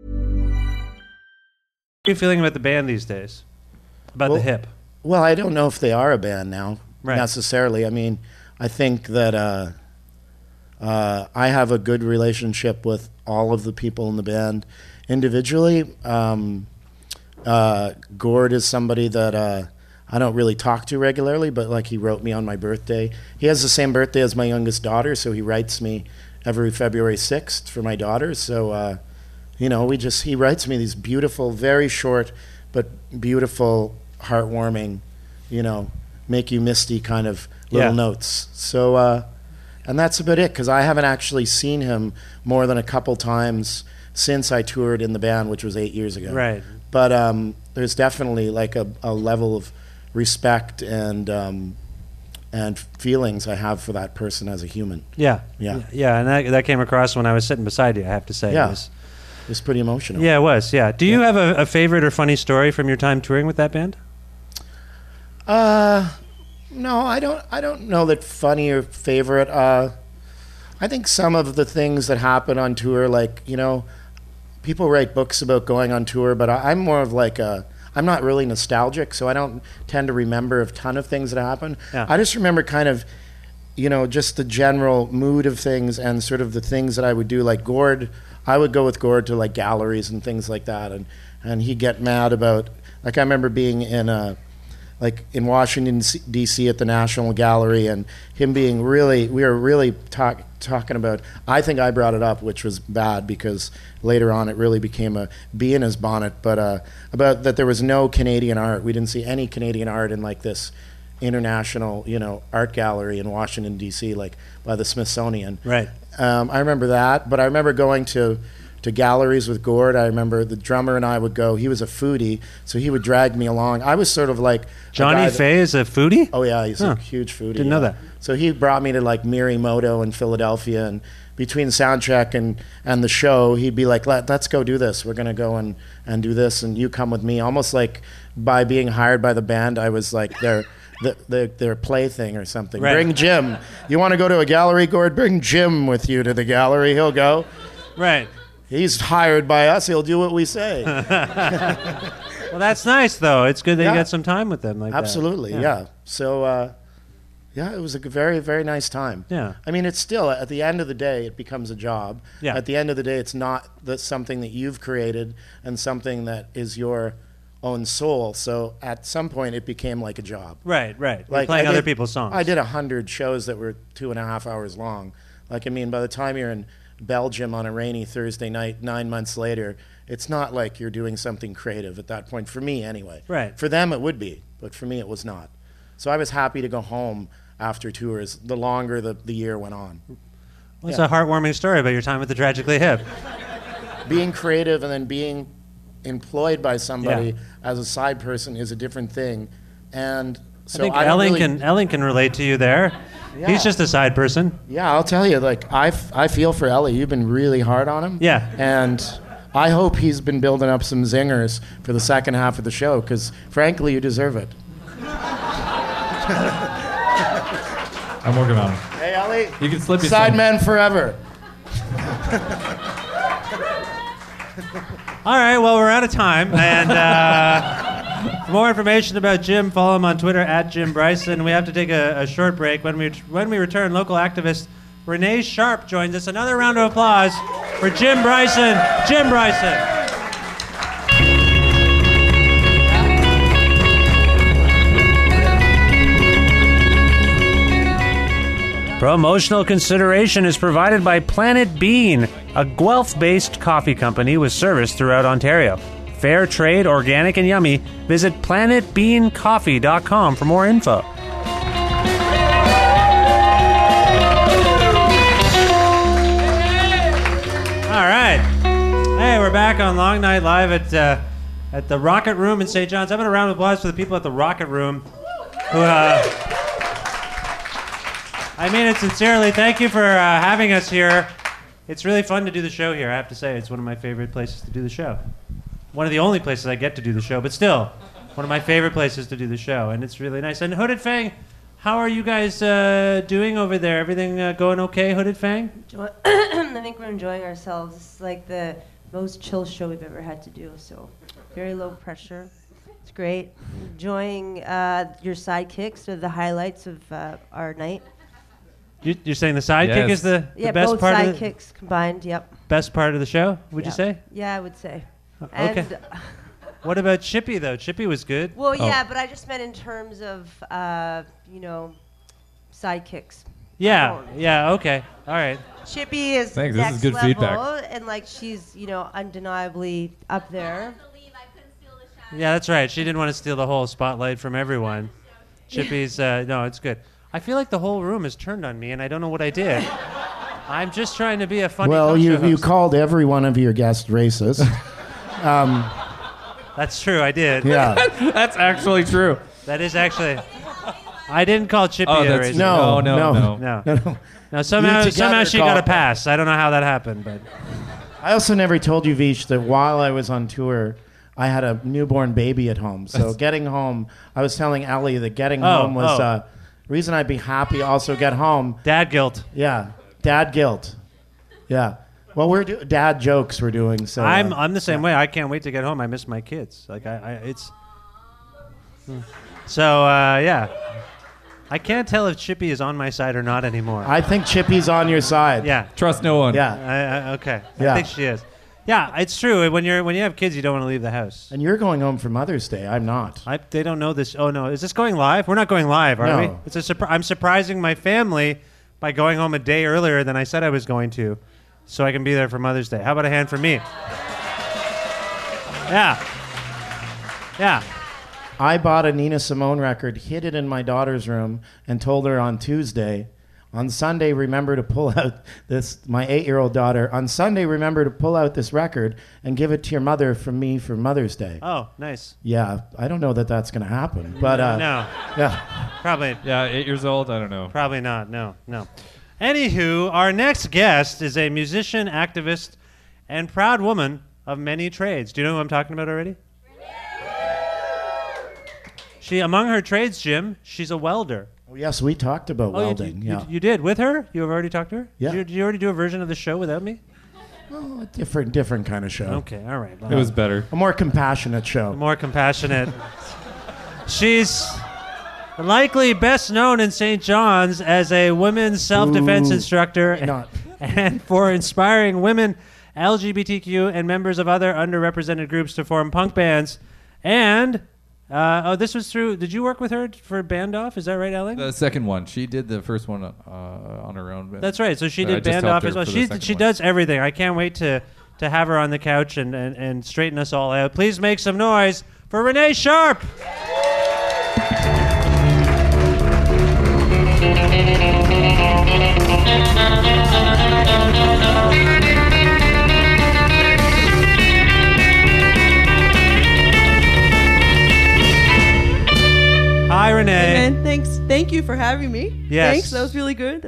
How are you feeling about the band these days? About the hip? Well, I don't know if they are a band now, necessarily. I mean, I think that I have a good relationship with all of the people in the band. Individually, Gord is somebody that... I don't really talk to regularly, but like he wrote me on my birthday. He has the same birthday as my youngest daughter, so he writes me every February 6th for my daughter. So, he writes me these beautiful, very short, but beautiful, heartwarming, make you misty kind of little notes. So, and that's about it, because I haven't actually seen him more than a couple times since I toured in the band, which was 8 years ago. Right. But there's definitely like a level of respect and feelings I have for that person as a human. Yeah. And that came across when I was sitting beside you, I have to say. Yeah, it was pretty emotional. Yeah, it was. Yeah. Do you have a favorite or funny story from your time touring with that band? No, I don't know that funny or favorite. I think some of the things that happen on tour, like people write books about going on tour, but I'm more of like I'm not really nostalgic, so I don't tend to remember a ton of things that happened. Yeah. I just remember kind of, just the general mood of things and sort of the things that I would do. Like Gord, I would go with Gord to like galleries and things like that, and he'd get mad about, like I remember being in Washington, D.C. at the National Gallery, and him being talking about, I think I brought it up, which was bad because later on it really became a bee in his bonnet, but about that there was no Canadian art. We didn't see any Canadian art in like this international, art gallery in Washington, D.C., like by the Smithsonian. Right. I remember that, but I remember going to to galleries with Gord. I remember the drummer and I would go. He was a foodie, so he would drag me along. I was sort of like... Johnny Faye is a foodie? Oh, yeah. He's a huge foodie. Didn't know that. So he brought me to like Mirimoto in Philadelphia, and between soundtrack and the show, he'd be like, let's go do this. We're going to go and do this, and you come with me. Almost like by being hired by the band, I was like their plaything or something. Right. Bring Jim. You want to go to a gallery, Gord? Bring Jim with you to the gallery. He'll go. Right. He's hired by us. He'll do what we say. Well, that's nice, though. It's good that you got some time with them like Absolutely, that. Absolutely, yeah. So, yeah, it was a very, very nice time. Yeah. I mean, it's still, at the end of the day, it becomes a job. Yeah. At the end of the day, it's not something that you've created and something that is your own soul. So at some point, it became like a job. Right, right. Like playing other people's songs. I did 100 shows that were 2.5 hours long. Like, I mean, by the time you're in Belgium on a rainy Thursday night 9 months later, it's not like you're doing something creative at that point, for me anyway. Right. For them it would be, but for me it was not. So I was happy to go home after tours the longer the year went on. Well, it's a heartwarming story about your time with the Tragically Hip. Being creative and then being employed by somebody as a side person is a different thing. And so I think Elling can relate to you there. Yeah. He's just a side person. Yeah, I'll tell you, like, I feel for Ellie. You've been really hard on him. Yeah. And I hope he's been building up some zingers for the second half of the show, because, frankly, you deserve it. I'm working on it. Hey, Ellie. You can slip yourself. Sidemen forever. All right, well, we're out of time. And... for more information about Jim, follow him on Twitter @JimBryson. We have to take a short break. When we return, local activist Renee Sharp joins us. Another round of applause for Jim Bryson. Jim Bryson. Promotional consideration is provided by Planet Bean, a Guelph-based coffee company with service throughout Ontario. Fair trade, organic, and yummy. Visit planetbeancoffee.com for more info. All right. Hey, we're back on Long Night Live at the Rocket Room in St. John's. I'm going to round of applause for the people at the Rocket Room. I mean it sincerely. Thank you for having us here. It's really fun to do the show here, I have to say. It's one of my favorite places to do the show. One of the only places I get to do the show, but still, one of my favorite places to do the show, and it's really nice. And Hooded Fang, how are you guys doing over there? Everything going okay, Hooded Fang? I think we're enjoying ourselves. It's like the most chill show we've ever had to do, so very low pressure. It's great. Enjoying your sidekicks are the highlights of our night. You're saying the sidekick is the best part of the... Yeah, both sidekicks combined, yep. Best part of the show, would you say? Yeah, I would say. Okay. And what about Chippy, though? Chippy was good. Well, yeah, but I just meant in terms of, sidekicks. Yeah, okay. All right. Chippy is Thanks, next this is good level, feedback. And, like, she's, undeniably up there. Yeah, that's right. She didn't want to steal the whole spotlight from everyone. Chippy's, no, it's good. I feel like the whole room has turned on me, and I don't know what I did. I'm just trying to be a funny Well, you called every one of your guests racist. That's true, I did. Yeah. That's actually true. That is actually... I didn't call Chippy a racist. No, somehow she got a pass. I don't know how that happened, but... I also never told you, Vish, that while I was on tour, I had a newborn baby at home. So getting home, I was telling Ellie that getting home was... The reason I'd be happy also get home... Dad guilt. Yeah, dad guilt. Yeah. Well, we're dad jokes we're doing. So I'm the same way. I can't wait to get home. I miss my kids. Like it's. So yeah, I can't tell if Chippy is on my side or not anymore. I think Chippy's on your side. Yeah. Trust no one. Yeah. Okay. Yeah. I think she is. Yeah, it's true. When you have kids, you don't want to leave the house. And you're going home for Mother's Day. I'm not. They don't know this. Oh no, is this going live? We're not going live, are we? It's a surprise. I'm surprising my family by going home a day earlier than I said I was going to. So I can be there for Mother's Day. How about a hand for me? Yeah. Yeah. I bought a Nina Simone record, hid it in my daughter's room, and told her on Tuesday On Sunday, remember to pull out this, my 8-year-old daughter. On Sunday, remember to pull out this record and give it to your mother from me for Mother's Day. Oh, nice. Yeah, I don't know that that's going to happen. But no. Yeah. Probably. Yeah, 8 years old, I don't know. Probably not, no. Anywho, our next guest is a musician, activist, and proud woman of many trades. Do you know who I'm talking about already? She, among her trades, Jim, she's a welder. Oh, yes, we talked about welding. You did with her? You have already talked to her? Yeah. Did you already do a version of the show without me? Well, a different kind of show. Okay, all right. Well, it was better. A more compassionate show. She's likely best known in St. John's as a women's self-defense instructor and for inspiring women, LGBTQ, and members of other underrepresented groups to form punk bands and... this was through... Did you work with her for Band Off? Is that right, Elling? The second one. She did the first one on her own. That's right. So she did Band Off as well. She does everything. I can't wait to have her on the couch and straighten us all out. Please make some noise for Renee Sharp. Hi, Renee. Hey, thanks. Thank you for having me. Yes. Thanks. That was really good.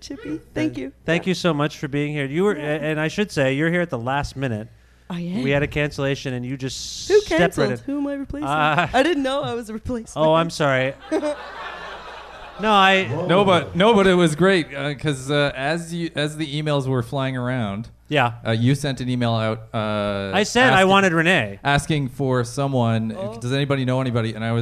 Chippy. Thank you. Thank you so much for being here. You were, and I should say, you're here at the last minute. I am. We had a cancellation, and you just stepped right in. Who canceled? Who am I replacing? I didn't know I was a replacement. Oh, I'm sorry. But it was great because as the emails were flying around, you sent an email out. I said I wanted Renee asking for someone. Oh. Does anybody know anybody? And I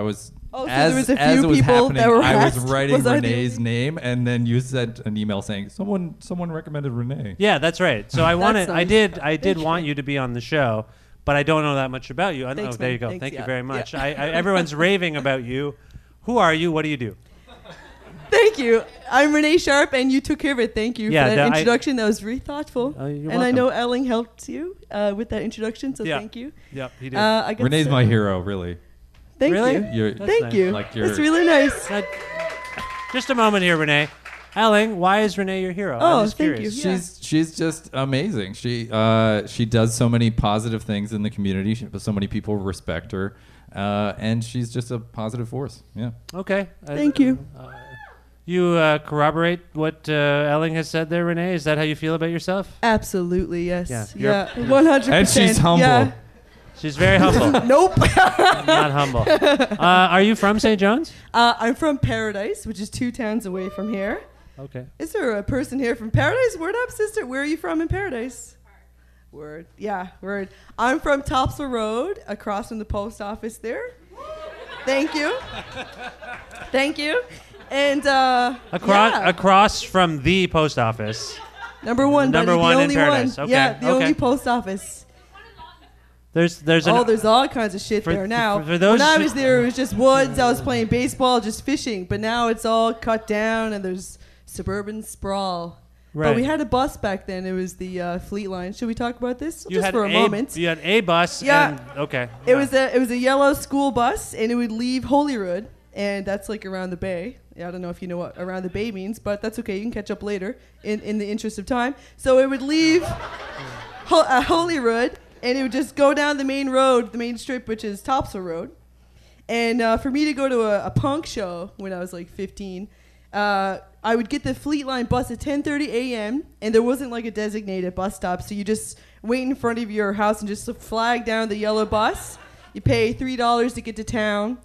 was. Oh, so as, there was a few was people that were I was writing was Renee's name, and then you sent an email saying someone recommended Renee. Yeah, that's right. So I wanted, nice. I did want you to be on the show, but I don't know that much about you. Thanks, there you go. Thanks, thank you very much. Yeah. Everyone's raving about you. Who are you? What do you do? Thank you. I'm Renee Sharp, and you took care of it. Thank you for that introduction. That was really thoughtful. You're welcome. I know Elling helped you with that introduction, so thank you. Yeah, he did. Renee's my hero, really. Thank you. Thank you. Like that's really nice. Just a moment here, Renee. Elling, why is Renee your hero? Oh, I'm just curious. Yeah. She's just amazing. She does so many positive things in the community. So many people respect her, and she's just a positive force. Yeah. Okay. Thank you. You corroborate what Elling has said there, Renee? Is that how you feel about yoself? Absolutely, yes. Yeah. 100%. And she's humble. Yeah. She's very humble. Nope. Not humble. Are you from St. John's? I'm from Paradise, which is 2 towns away from here. Okay. Is there a person here from Paradise? Word up, sister. Where are you from in Paradise? Word. Yeah, word. I'm from Topsail Road, across from the post office there. Thank you. Thank you. And across from the post office. Number one in Paradise. Okay. Yeah, the only post office. There's all kinds of shit there now. When I was there, it was just woods. I was playing baseball, just fishing. But now it's all cut down, and there's suburban sprawl. Right. But we had a bus back then. It was the Fleet Line. Should we talk about this just for a moment? You had a bus. Yeah. It was a yellow school bus, and it would leave Holyrood, and that's like around the bay. I don't know if you know what around the bay means, but that's okay. You can catch up later in the interest of time. So it would leave Holyrood. And it would just go down the main road, the main strip, which is Topsail Road. And for me to go to a punk show when I was like 15, I would get the Fleet Line bus at 10:30 a.m. And there wasn't like a designated bus stop. So you just wait in front of your house and just flag down the yellow bus. You pay $3 to get to town.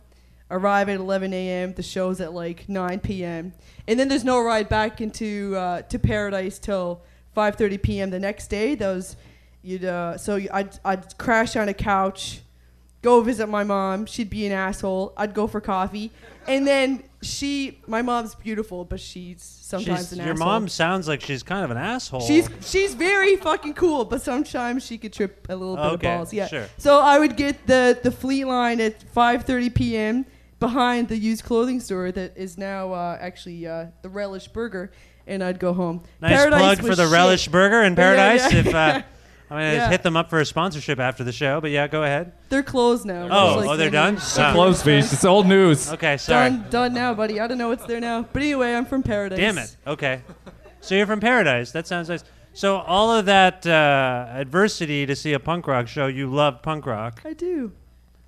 Arrive at 11 a.m. The show's at like 9 p.m. And then there's no ride back into to Paradise till 5:30 p.m. the next day. I'd crash on a couch, go visit my mom. She'd be an asshole. I'd go for coffee, and then my mom's beautiful, but she's sometimes an asshole. Your mom sounds like she's kind of an asshole. She's very fucking cool, but sometimes she could trip a little bit of balls. Yeah, sure. So I would get the Fleet Line at 5:30 p.m. behind the used clothing store that is now actually the Relish Burger, and I'd go home. Nice plug for the Relish Burger in Paradise. I mean, I just hit them up for a sponsorship after the show, but yeah, go ahead. They're closed now. Oh, like they're done? They're closed, Vish. It's old news. Okay, sorry. Done now, buddy. I don't know what's there now. But anyway, I'm from Paradise. Damn it. Okay. So you're from Paradise. That sounds nice. So all of that adversity to see a punk rock show, you love punk rock. I do.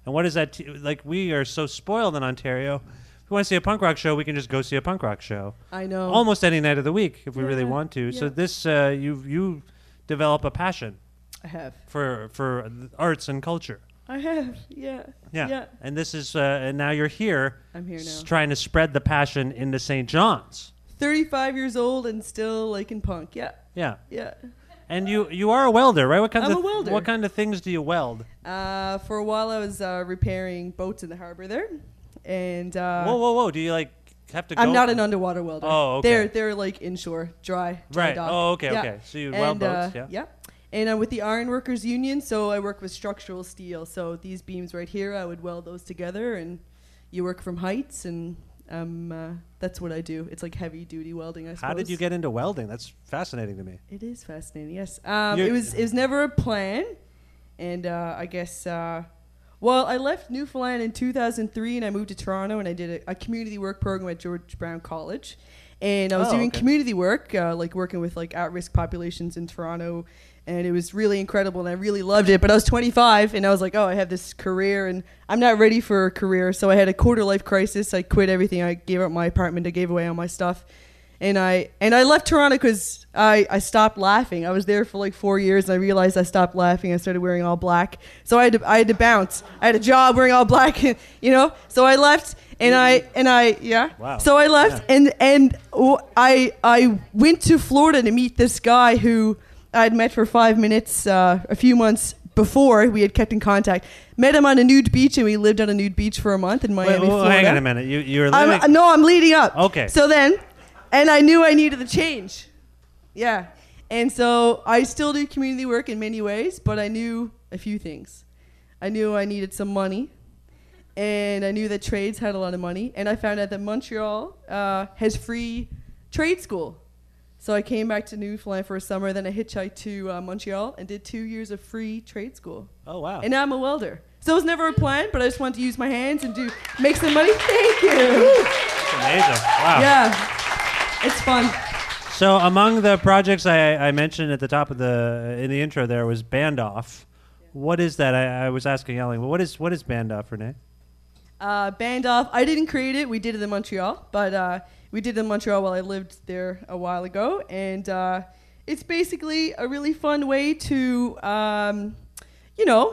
And what is that? We are so spoiled in Ontario. If we want to see a punk rock show, we can just go see a punk rock show. I know. Almost any night of the week if we really want to. Yeah. So this, you develop a passion. I have. For arts and culture. I have, yeah. And this is, and now you're here. I'm here now. Trying to spread the passion into St. John's. 35 years old and still liking punk, Yeah. And you are a welder, right? I'm a welder. What kind of things do you weld? For a while I was repairing boats in the harbor there. And Whoa. Do you have to go? I'm not an underwater welder. Oh, okay. They're inshore, dry right. dock. Oh, okay. So you weld boats, yeah. And I'm with the Iron Workers Union, so I work with structural steel. So these beams right here, I would weld those together, and you work from heights, and that's what I do. It's heavy-duty welding, I suppose. How did you get into welding? That's fascinating to me. It is fascinating, yes. It was never a plan, and I guess... I left Newfoundland in 2003, and I moved to Toronto, and I did a community work program at George Brown College. And I was doing community work, working with at-risk populations in Toronto. And it was really incredible, and I really loved it. But I was 25, and I was like, I have this career, and I'm not ready for a career. So I had a quarter-life crisis. I quit everything. I gave up my apartment. I gave away all my stuff. And I left Toronto because I stopped laughing. I was there for 4 years, and I realized I stopped laughing. I started wearing all black. So I had to bounce. I had a job wearing all black, ? So I left, and Wow. So I left, and I went to Florida to meet this guy who... I'd met for 5 minutes a few months before. We had kept in contact. Met him on a nude beach, and we lived on a nude beach for a month in Miami, Florida. Hang on a minute. You were leaving? I'm leading up. Okay. So then, and I knew I needed the change. Yeah. And so I still do community work in many ways, but I knew a few things. I knew I needed some money, and I knew that trades had a lot of money, and I found out that Montreal has free trade school. So I came back to Newfoundland for a summer, then I hitchhiked to Montreal and did 2 years of free trade school. Oh, wow. And now I'm a welder. So it was never a plan, but I just wanted to use my hands and make some money. Thank you. It's amazing. Wow. Yeah. It's fun. So among the projects I mentioned at the top of in the intro there was Band Off. Yeah. What is that? I was asking Elling, what is Band Off, Renee? Band Off, I didn't create it. We did it in Montreal, but... We did it in Montreal while I lived there a while ago, and it's basically a really fun way to,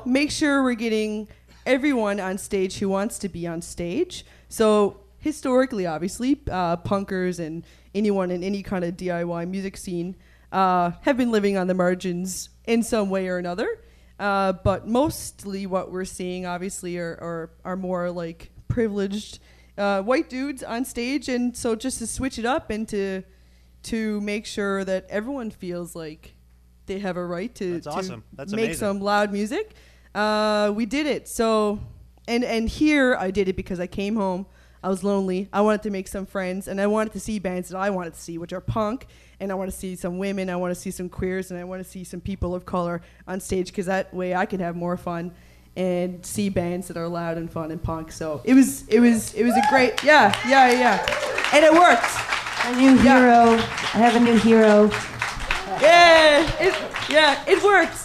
make sure we're getting everyone on stage who wants to be on stage. So historically, obviously, punkers and anyone in any kind of DIY music scene have been living on the margins in some way or another, but mostly what we're seeing, obviously, are more privileged white dudes on stage, and so just to switch it up and to make sure that everyone feels like they have a right to make some loud music, we did it. So, and here I did it because I came home, I was lonely, I wanted to make some friends, and I wanted to see bands that I wanted to see, which are punk, and I want to see some women, I want to see some queers, and I want to see some people of color on stage, because that way I could have more fun and see bands that are loud and fun and punk. So it was a great, yeah. And it worked. A new hero. I have a new hero. Yeah, it worked.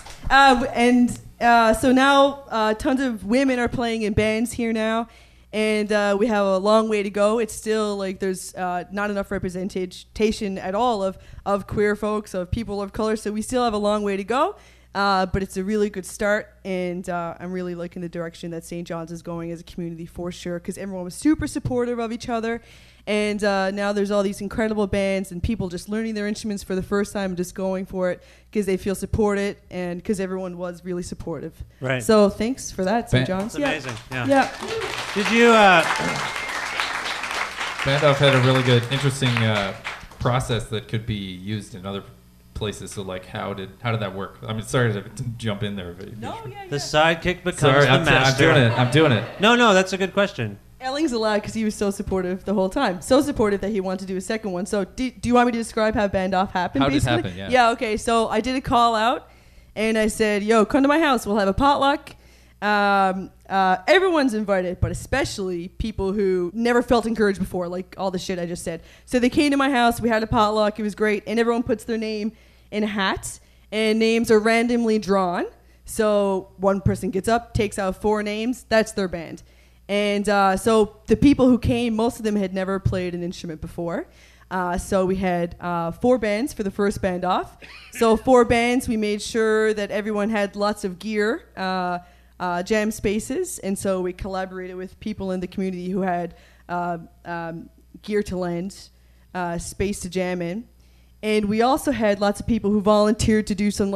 So now tons of women are playing in bands here now, and we have a long way to go. It's still there's not enough representation at all of queer folks, of people of color, so we still have a long way to go. But it's a really good start, and I'm really liking the direction that St. John's is going as a community for sure, because everyone was super supportive of each other, and now there's all these incredible bands and people just learning their instruments for the first time and just going for it because they feel supported and because everyone was really supportive. Right. So thanks for that, St. John's. That's amazing. Yeah. Did you... Band Off had a really good, interesting process that could be used in other places, so how did that work? I mean, sorry to jump in there. No, yeah. The sidekick becomes the master. I'm doing it. No, that's a good question. Elling's allowed because he was so supportive the whole time. So supportive that he wanted to do a second one. So do you want me to describe how Band Off happened? How did it happen? Yeah, okay. So I did a call out, And I said, yo, come to my house. We'll have a potluck. Everyone's invited, but especially people who never felt encouraged before, like all the shit I just said. So they came to my house. We had a potluck. It was great. And everyone puts their name in a hat, and names are randomly drawn. So one person gets up, takes out four names. That's their band. And so the people who came, most of them had never played an instrument before. So we had four bands for the first band off. So four bands, we made sure that everyone had lots of gear, jam spaces. And so we collaborated with people in the community who had gear to lend, space to jam in. And we also had lots of people who volunteered to do some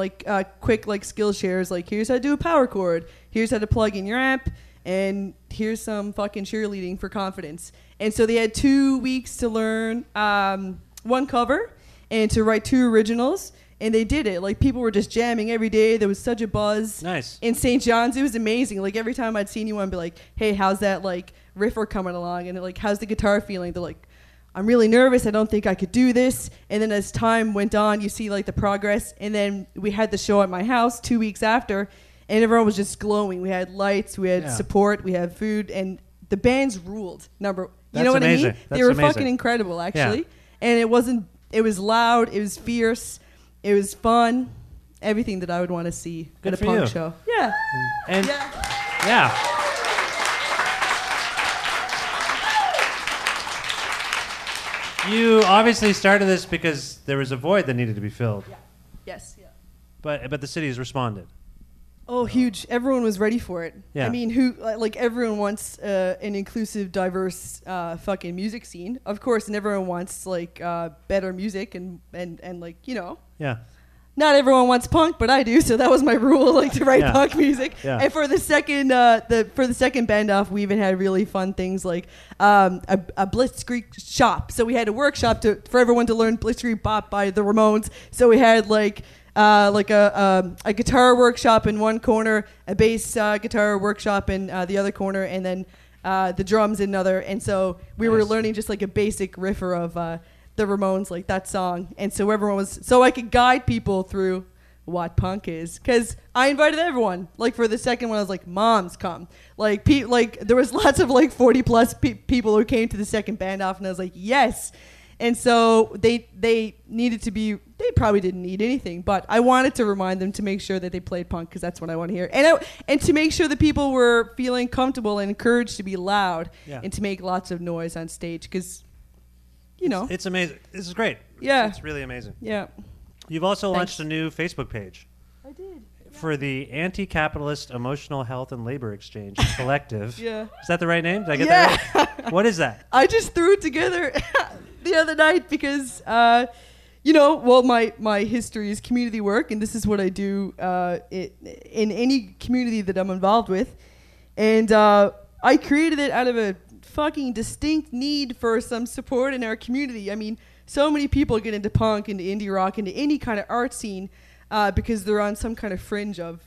quick skill shares, like here's how to do a power chord, here's how to plug in your amp, and here's some fucking cheerleading for confidence. And so they had 2 weeks to learn one cover and to write two originals, and they did it. Like, people were just jamming every day. There was such a buzz. Nice. In St. John's, it was amazing. Like, every time I'd seen you, I'd be like, hey, how's that riffer coming along? And how's the guitar feeling? They're like, I'm really nervous. I don't think I could do this. And then as time went on, you see the progress. And then we had the show at my house 2 weeks after, and everyone was just glowing. We had lights, we had support, we had food, and the bands ruled. You know what amazing. I mean? That's they were amazing. Fucking incredible, actually. Yeah. And it was loud, it was fierce, it was fun. Everything that I would want to see Good at a punk you. Show. Yeah. And yeah. yeah. You obviously started this because there was a void that needed to be filled. Yeah. Yes. Yeah. But the city has responded. Oh, huge! Everyone was ready for it. Yeah. I mean, who everyone wants an inclusive, diverse fucking music scene, of course, and everyone wants better music and Yeah. Not everyone wants punk, but I do. So that was my rule, to write punk music. Yeah. And for the second, band off, we even had really fun things a Blitzkrieg shop. So we had a workshop for everyone to learn Blitzkrieg bop by the Ramones. So we had a guitar workshop in one corner, a bass guitar workshop in the other corner, and then the drums in another. And so we were learning just a basic riffer of. The Ramones, that song, and so everyone was I could guide people through what punk is, because I invited everyone. For the second one, I was like, "Moms, come!" There was lots of 40+ people who came to the second band off, and I was like, "Yes!" And so they needed to be. They probably didn't need anything, but I wanted to remind them to make sure that they played punk, because that's what I want to hear, and to make sure that people were feeling comfortable and encouraged to be loud and to make lots of noise on stage, because. It's amazing. This is great. Yeah. It's really amazing. Yeah. You've also launched a new Facebook page. I did. For the Anti-Capitalist Emotional Health and Labor Exchange Collective. Yeah. Is that the right name? Did I get that right? What is that? I just threw it together the other night because, my history is community work, and this is what I do in any community that I'm involved with. And I created it out of a fucking distinct need for some support in our community. I mean, so many people get into punk, into indie rock, into any kind of art scene because they're on some kind of fringe of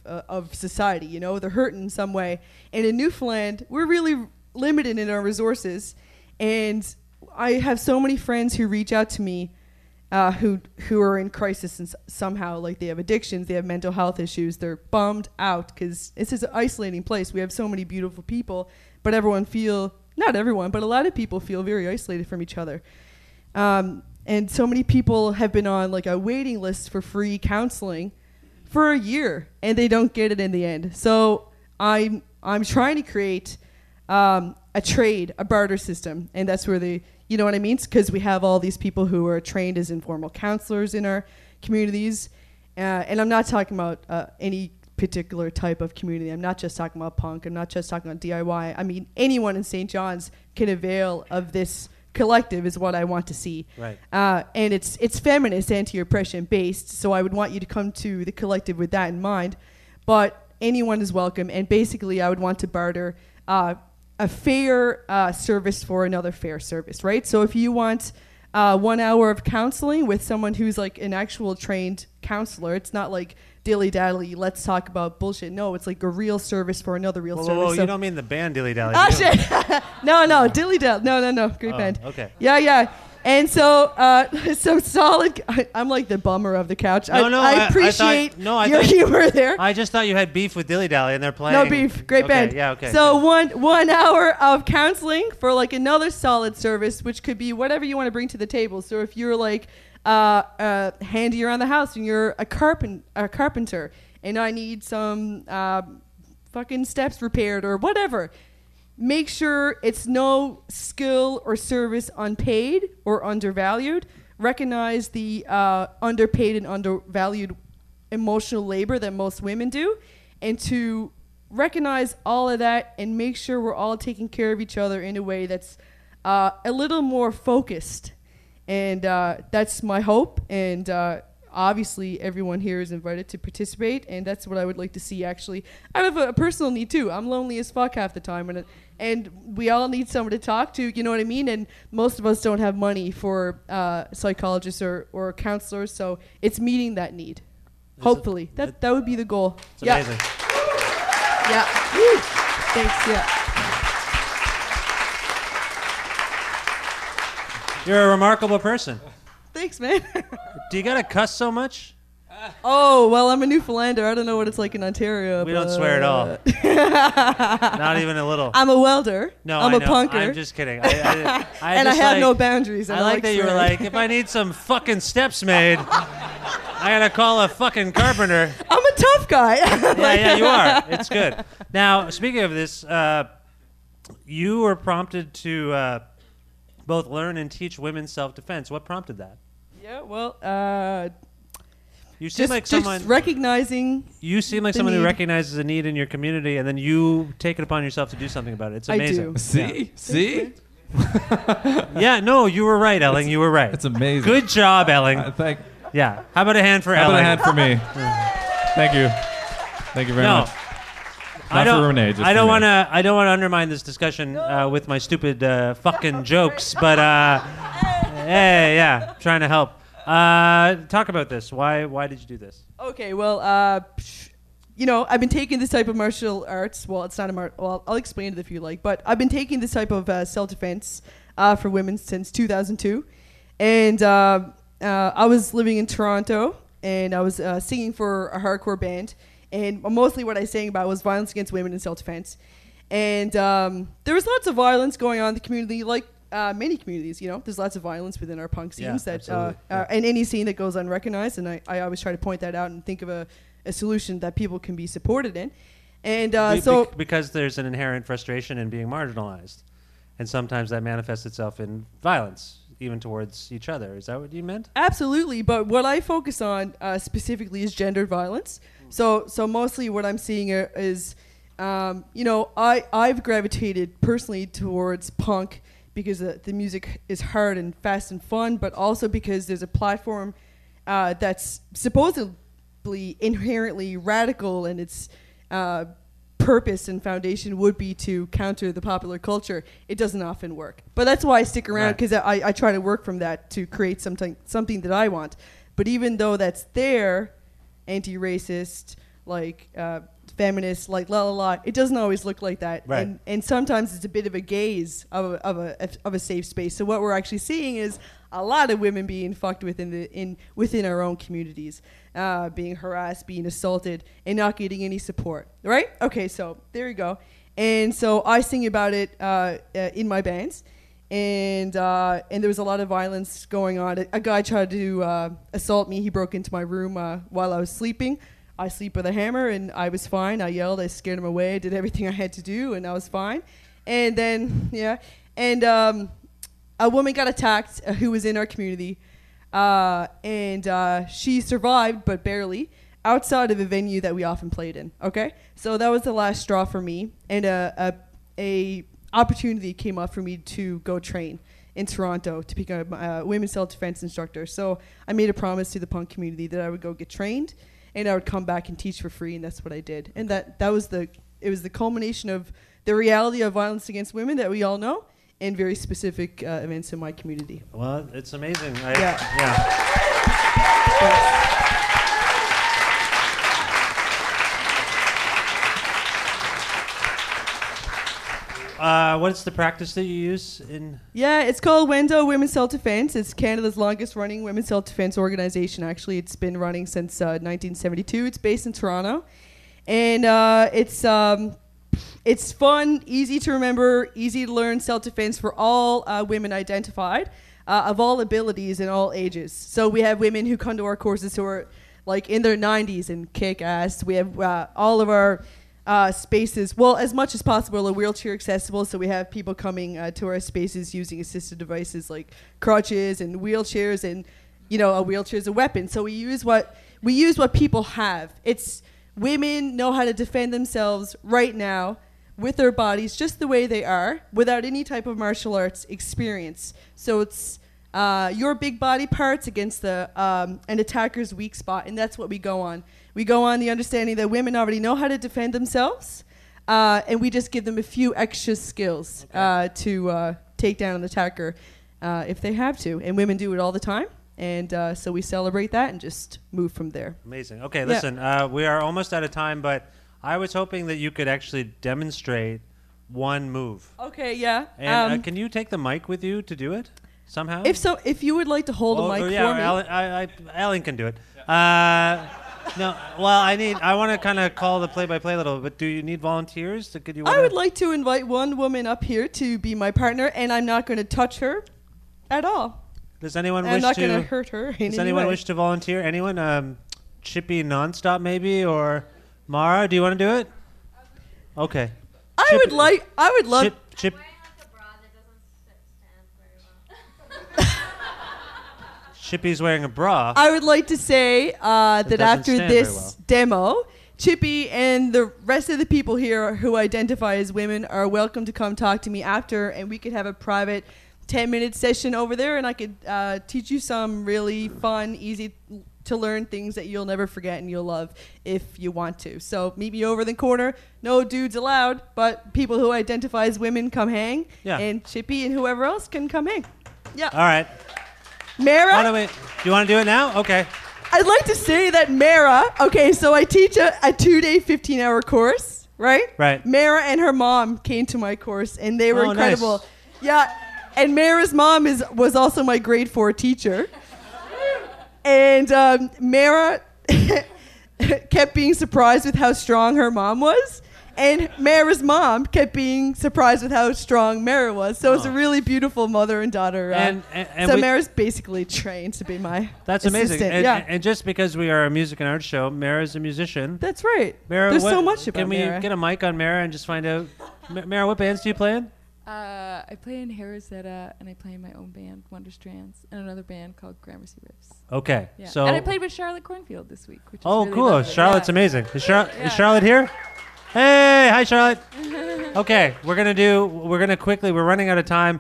society, they're hurting in some way. And in Newfoundland, we're really limited in our resources. And I have so many friends who reach out to me who are in crisis and somehow, they have addictions, they have mental health issues, they're bummed out because it's just an isolating place. We have so many beautiful people, but not everyone, but a lot of people feel very isolated from each other. And so many people have been on a waiting list for free counseling for a year, and they don't get it in the end. So I'm trying to create a barter system, and that's where you know what I mean? Because we have all these people who are trained as informal counselors in our communities. And I'm not talking about any particular type of community. I'm not just talking about punk. I'm not just talking about DIY. I mean, anyone in St. John's can avail of this collective is what I want to see. Right. And it's feminist, anti-oppression based, so I would want you to come to the collective with that in mind. But anyone is welcome, and basically I would want to barter a fair service for another fair service, right? So if you want 1 hour of counseling with someone who's an actual trained counselor, it's not Dilly Dally, let's talk about bullshit. No, it's a real service for another real service. Whoa, so you don't mean the band Dilly Dally. Oh, shit. No, Dilly Dally. No. Great band. Okay. Yeah. And so, solid. I'm like the bummer of the couch. I appreciate your humor there. I just thought you had beef with Dilly Dally, and they're playing. No beef. Great band. Yeah. Okay. So good. one hour of counseling for like another solid service, which could be whatever you want to bring to the table. So if you're like handy around the house and you're a carpenter, and I need some fucking steps repaired or whatever. Make sure it's no skill or service unpaid or undervalued. Recognize the underpaid and undervalued emotional labor that most women do. And to recognize all of that and make sure we're all taking care of each other in a way that's a little more focused. And that's my hope. And obviously everyone here is invited to participate, and that's what I would like to see. Actually, I have a personal need too. I'm lonely as fuck half the time, and we all need someone to talk to, you know what I mean? And most of us don't have money for psychologists or counselors, so it's meeting that need. Hopefully that would be the goal. It's amazing. Yeah. Woo. Thanks. Yeah. You're a remarkable person. Thanks, man. Do you gotta cuss so much? Oh, well, I'm a Newfoundlander. I don't know what it's like in Ontario. We don't swear at all. Not even a little. I'm a welder. No, I'm a punker. I'm just kidding. I and I have no boundaries. I like that you were like, if I need some fucking steps made, I gotta call a fucking carpenter. I'm a tough guy. yeah, you are. It's good. Now, speaking of this, you were prompted to both learn and teach women self-defense. What prompted that? Yeah, well, you seem like someone recognizing. You seem like someone who recognizes a need in your community, and then you take it upon yourself to do something about it. It's amazing. I do. See? Yeah, no, you were right, Elling. You were right. It's amazing. Good job, Elling. Yeah. How about a hand for Elling? How about a hand for me? Thank you. Thank you very much. I don't want to undermine this discussion with my stupid fucking jokes, but hey, yeah, trying to help. Talk about this. Why did you do this? Okay, well, I've been taking this type of martial arts. Well, it's not a martial. Well, I'll explain it if you like. But I've been taking this type of self-defense for women since 2002, and I was living in Toronto, and I was singing for a hardcore band. And mostly what I sang about was violence against women and self-defense. And there was lots of violence going on in the community, like many communities, you know. There's lots of violence within our punk scenes, and any scene that goes unrecognized. And I always try to point that out and think of a solution that people can be supported in. And because there's an inherent frustration in being marginalized. And sometimes that manifests itself in violence, even towards each other. Is that what you meant? Absolutely. But what I focus on specifically is gendered violence. So mostly what I'm seeing is, I've gravitated personally towards punk because the music is hard and fast and fun, but also because there's a platform that's supposedly inherently radical, and its purpose and foundation would be to counter the popular culture. It doesn't often work. But that's why I stick around, because I try to work from that to create something that I want. But even though that's there... anti-racist, like feminist, like la. It doesn't always look like that, right. And sometimes it's a bit of a gaze of a safe space. So what we're actually seeing is a lot of women being fucked within our own communities, being harassed, being assaulted, and not getting any support. Right? Okay, so there you go. And so I sing about it in my bands. And there was a lot of violence going on. A guy tried to assault me. He broke into my room while I was sleeping. I sleep with a hammer, and I was fine. I yelled. I scared him away. I did everything I had to do, and I was fine. And then, a woman got attacked who was in our community. And she survived, but barely, outside of a venue that we often played in, okay? So that was the last straw for me. And a opportunity came up for me to go train in Toronto to become a women's self-defense instructor. So I made a promise to the punk community that I would go get trained, and I would come back and teach for free, and that's what I did. And that was the culmination of the reality of violence against women that we all know, and very specific events in my community. Well, it's amazing. Yeah. What is the practice that you use in? Yeah, it's called Wendo Women's Self-Defense. It's Canada's longest-running women's self-defense organization. Actually, it's been running since 1972. It's based in Toronto, and it's fun, easy to remember, easy to learn self-defense for all women identified of all abilities and all ages. So we have women who come to our courses who are like in their 90s and kick ass. We have all of our spaces, well, as much as possible, are wheelchair accessible. So we have people coming to our spaces using assistive devices like crutches and wheelchairs, and you know, a wheelchair is a weapon. So we use what people have. It's women know how to defend themselves right now with their bodies just the way they are without any type of martial arts experience. So it's your big body parts against the an attacker's weak spot, and that's what we go on. We go on the understanding that women already know how to defend themselves, and we just give them a few extra skills to take down an attacker if they have to. And women do it all the time, and so we celebrate that and just move from there. Amazing. Okay, listen, we are almost out of time, but I was hoping that you could actually demonstrate one move. Okay, yeah. And can you take the mic with you to do it? Somehow? If you would like to hold a mic for me. Elling can do it. Yeah. No, well, I want to kind of call the play-by-play a little bit. Do you need volunteers? I would like to invite one woman up here to be my partner, and I'm not going to touch her at all. Does anyone wish to... I'm not going to hurt her. Does anyone wish to volunteer? Anyone? Chippy Nonstop, maybe? Or Mara, do you want to do it? Okay. I would love... Chippy's wearing a bra. I would like to say that after this demo, Chippy and the rest of the people here who identify as women are welcome to come talk to me after, and we could have a private 10-minute session over there, and I could teach you some really fun, easy to learn things that you'll never forget and you'll love if you want to. So meet me over in the corner. No dudes allowed, but people who identify as women come hang, and Chippy and whoever else can come hang. Yeah. All right. Mara? Do you want to do it now? Okay. I'd like to say that Mara, okay, so I teach a 2-day, 15-hour course, right? Right. Mara and her mom came to my course, and they were incredible. Nice. Yeah, and Mara's mom was also my grade 4 teacher. And Mara kept being surprised with how strong her mom was, and Mara's mom kept being surprised with how strong Mara was. So it's a really beautiful mother and daughter. So Mara's basically trained to be my assistant. Amazing. And just because we are a music and art show, Mara's a musician. That's right. Mara, there's so much about Mara. Can we get a mic on Mara and just find out? Mara, what bands do you play in? I play in Harrisetta, and I play in my own band, Wonder Strands, and another band called Gramercy Riffs. Okay. Yeah. So and I played with Charlotte Cornfield this week. Which is really cool. Lovely. Charlotte's amazing. Is Charlotte here? Hey, hi Charlotte. Okay, we're running out of time.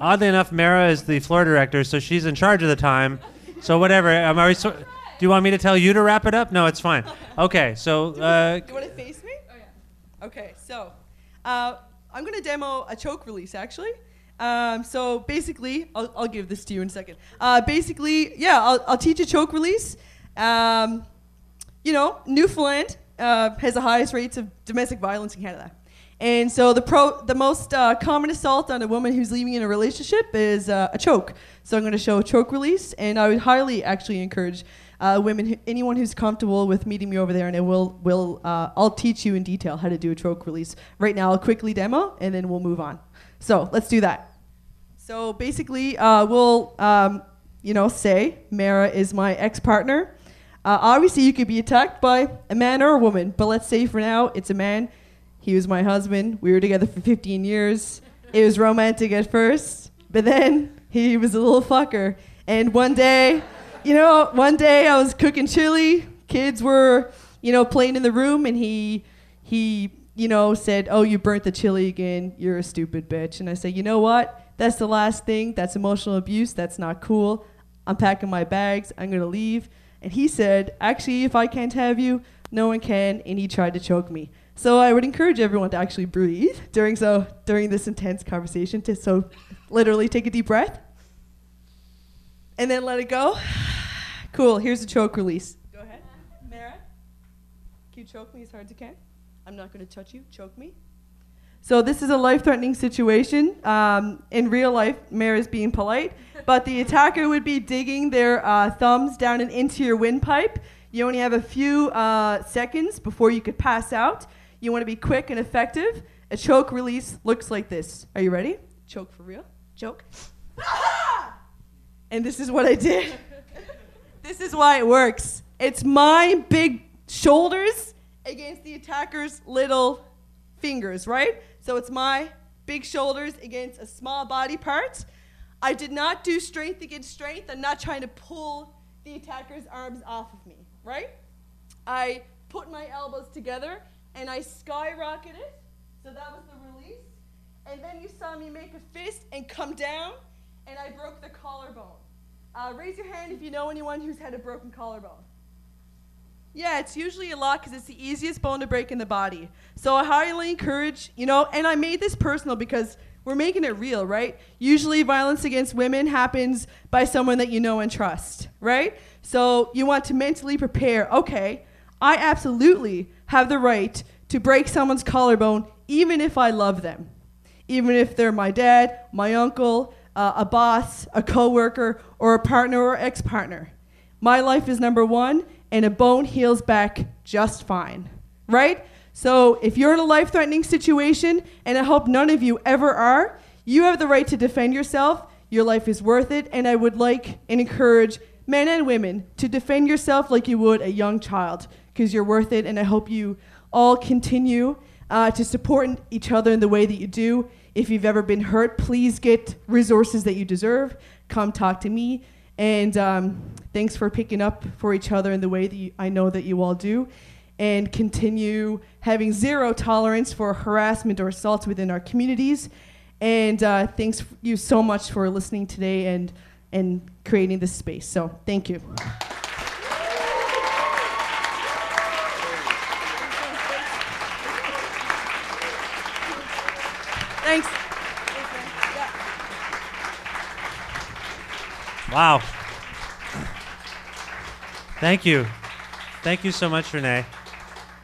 Oddly enough, Mara is the floor director, so she's in charge of the time. So whatever. Do you want me to tell you to wrap it up? No, it's fine. Okay, so... do you want to face me? Oh, yeah. Okay, so I'm going to demo a choke release, actually. So basically, I'll give this to you in a second. I'll teach a choke release. Newfoundland has the highest rates of domestic violence in Canada. And so the most common assault on a woman who's leaving in a relationship is a choke. So I'm going to show a choke release, and I would highly actually encourage women, anyone who's comfortable with meeting me over there, and I'll teach you in detail how to do a choke release. Right now I'll quickly demo, and then we'll move on. So let's do that. So basically we'll say Mara is my ex-partner. Obviously, you could be attacked by a man or a woman, but let's say for now it's a man. He was my husband. We were together for 15 years. It was romantic at first, but then he was a little fucker. And one day I was cooking chili. Kids were, playing in the room, and he said, "Oh, you burnt the chili again. You're a stupid bitch." And I said, "You know what? That's the last thing. That's emotional abuse. That's not cool. I'm packing my bags. I'm going to leave." And he said, "Actually, if I can't have you, no one can," and he tried to choke me. So I would encourage everyone to actually breathe during this intense conversation. So literally take a deep breath and then let it go. Cool, here's a choke release. Go ahead, Mara. Can you choke me as hard as you can? I'm not gonna touch you, choke me. So this is a life-threatening situation. In real life, Mare is being polite, but the attacker would be digging their thumbs down and into your windpipe. You only have a few seconds before you could pass out. You want to be quick and effective. A choke release looks like this. Are you ready? Choke for real. Choke. And this is what I did. This is why it works. It's my big shoulders against the attacker's little fingers, right? So it's my big shoulders against a small body part. I did not do strength against strength. I'm not trying to pull the attacker's arms off of me, right? I put my elbows together and I skyrocketed. So that was the release. And then you saw me make a fist and come down, and I broke the collarbone. Raise your hand if you know anyone who's had a broken collarbone. Yeah, it's usually a lot because it's the easiest bone to break in the body. So I highly encourage, you know, and I made this personal because we're making it real, right? Usually violence against women happens by someone that you know and trust, right? So you want to mentally prepare, okay, I absolutely have the right to break someone's collarbone even if I love them, even if they're my dad, my uncle, a boss, a coworker, or a partner or ex-partner. My life is number one, and a bone heals back just fine, right? So if you're in a life-threatening situation, and I hope none of you ever are, you have the right to defend yourself. Your life is worth it, and I would like and encourage men and women to defend yourself like you would a young child, because you're worth it, and I hope you all continue to support each other in the way that you do. If you've ever been hurt, please get resources that you deserve. Come talk to me. And thanks for picking up for each other in the way that I know that you all do. And continue having zero tolerance for harassment or assaults within our communities. And thanks you so much for listening today and creating this space. So thank you. Thanks. Wow. Thank you. Thank you so much, Renee.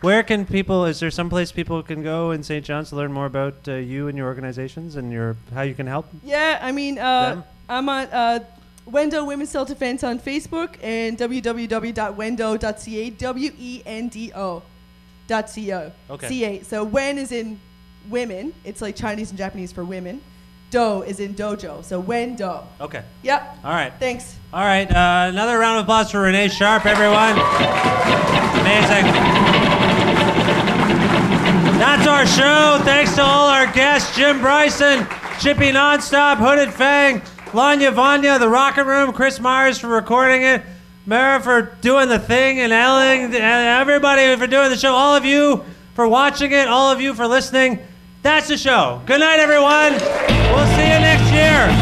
Where can people, is there some place people can go in St. John's to learn more about you and your organizations and your how you can help? Yeah, I mean, I'm on Wendo Women's Self-Defense on Facebook and www.wendo.ca, Wendo.co. Okay. C-A. So when is in women, it's like Chinese and Japanese for women. Do is in dojo, so Wendo. Okay. Yep. All right. Thanks. All right. Another round of applause for Renee Sharp, everyone. Amazing. That's our show. Thanks to all our guests: Jim Bryson, Chippy Nonstop, Hooded Fang, Lanya Vanyad, The Rocket Room, Chris Myers for recording it, Mara for doing the thing, and Elling, everybody for doing the show. All of you for watching it, all of you for listening. That's the show. Good night, everyone. We'll see you next year.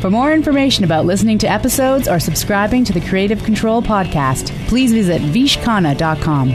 For more information about listening to episodes or subscribing to the Creative Control podcast, please visit vishkhanna.com.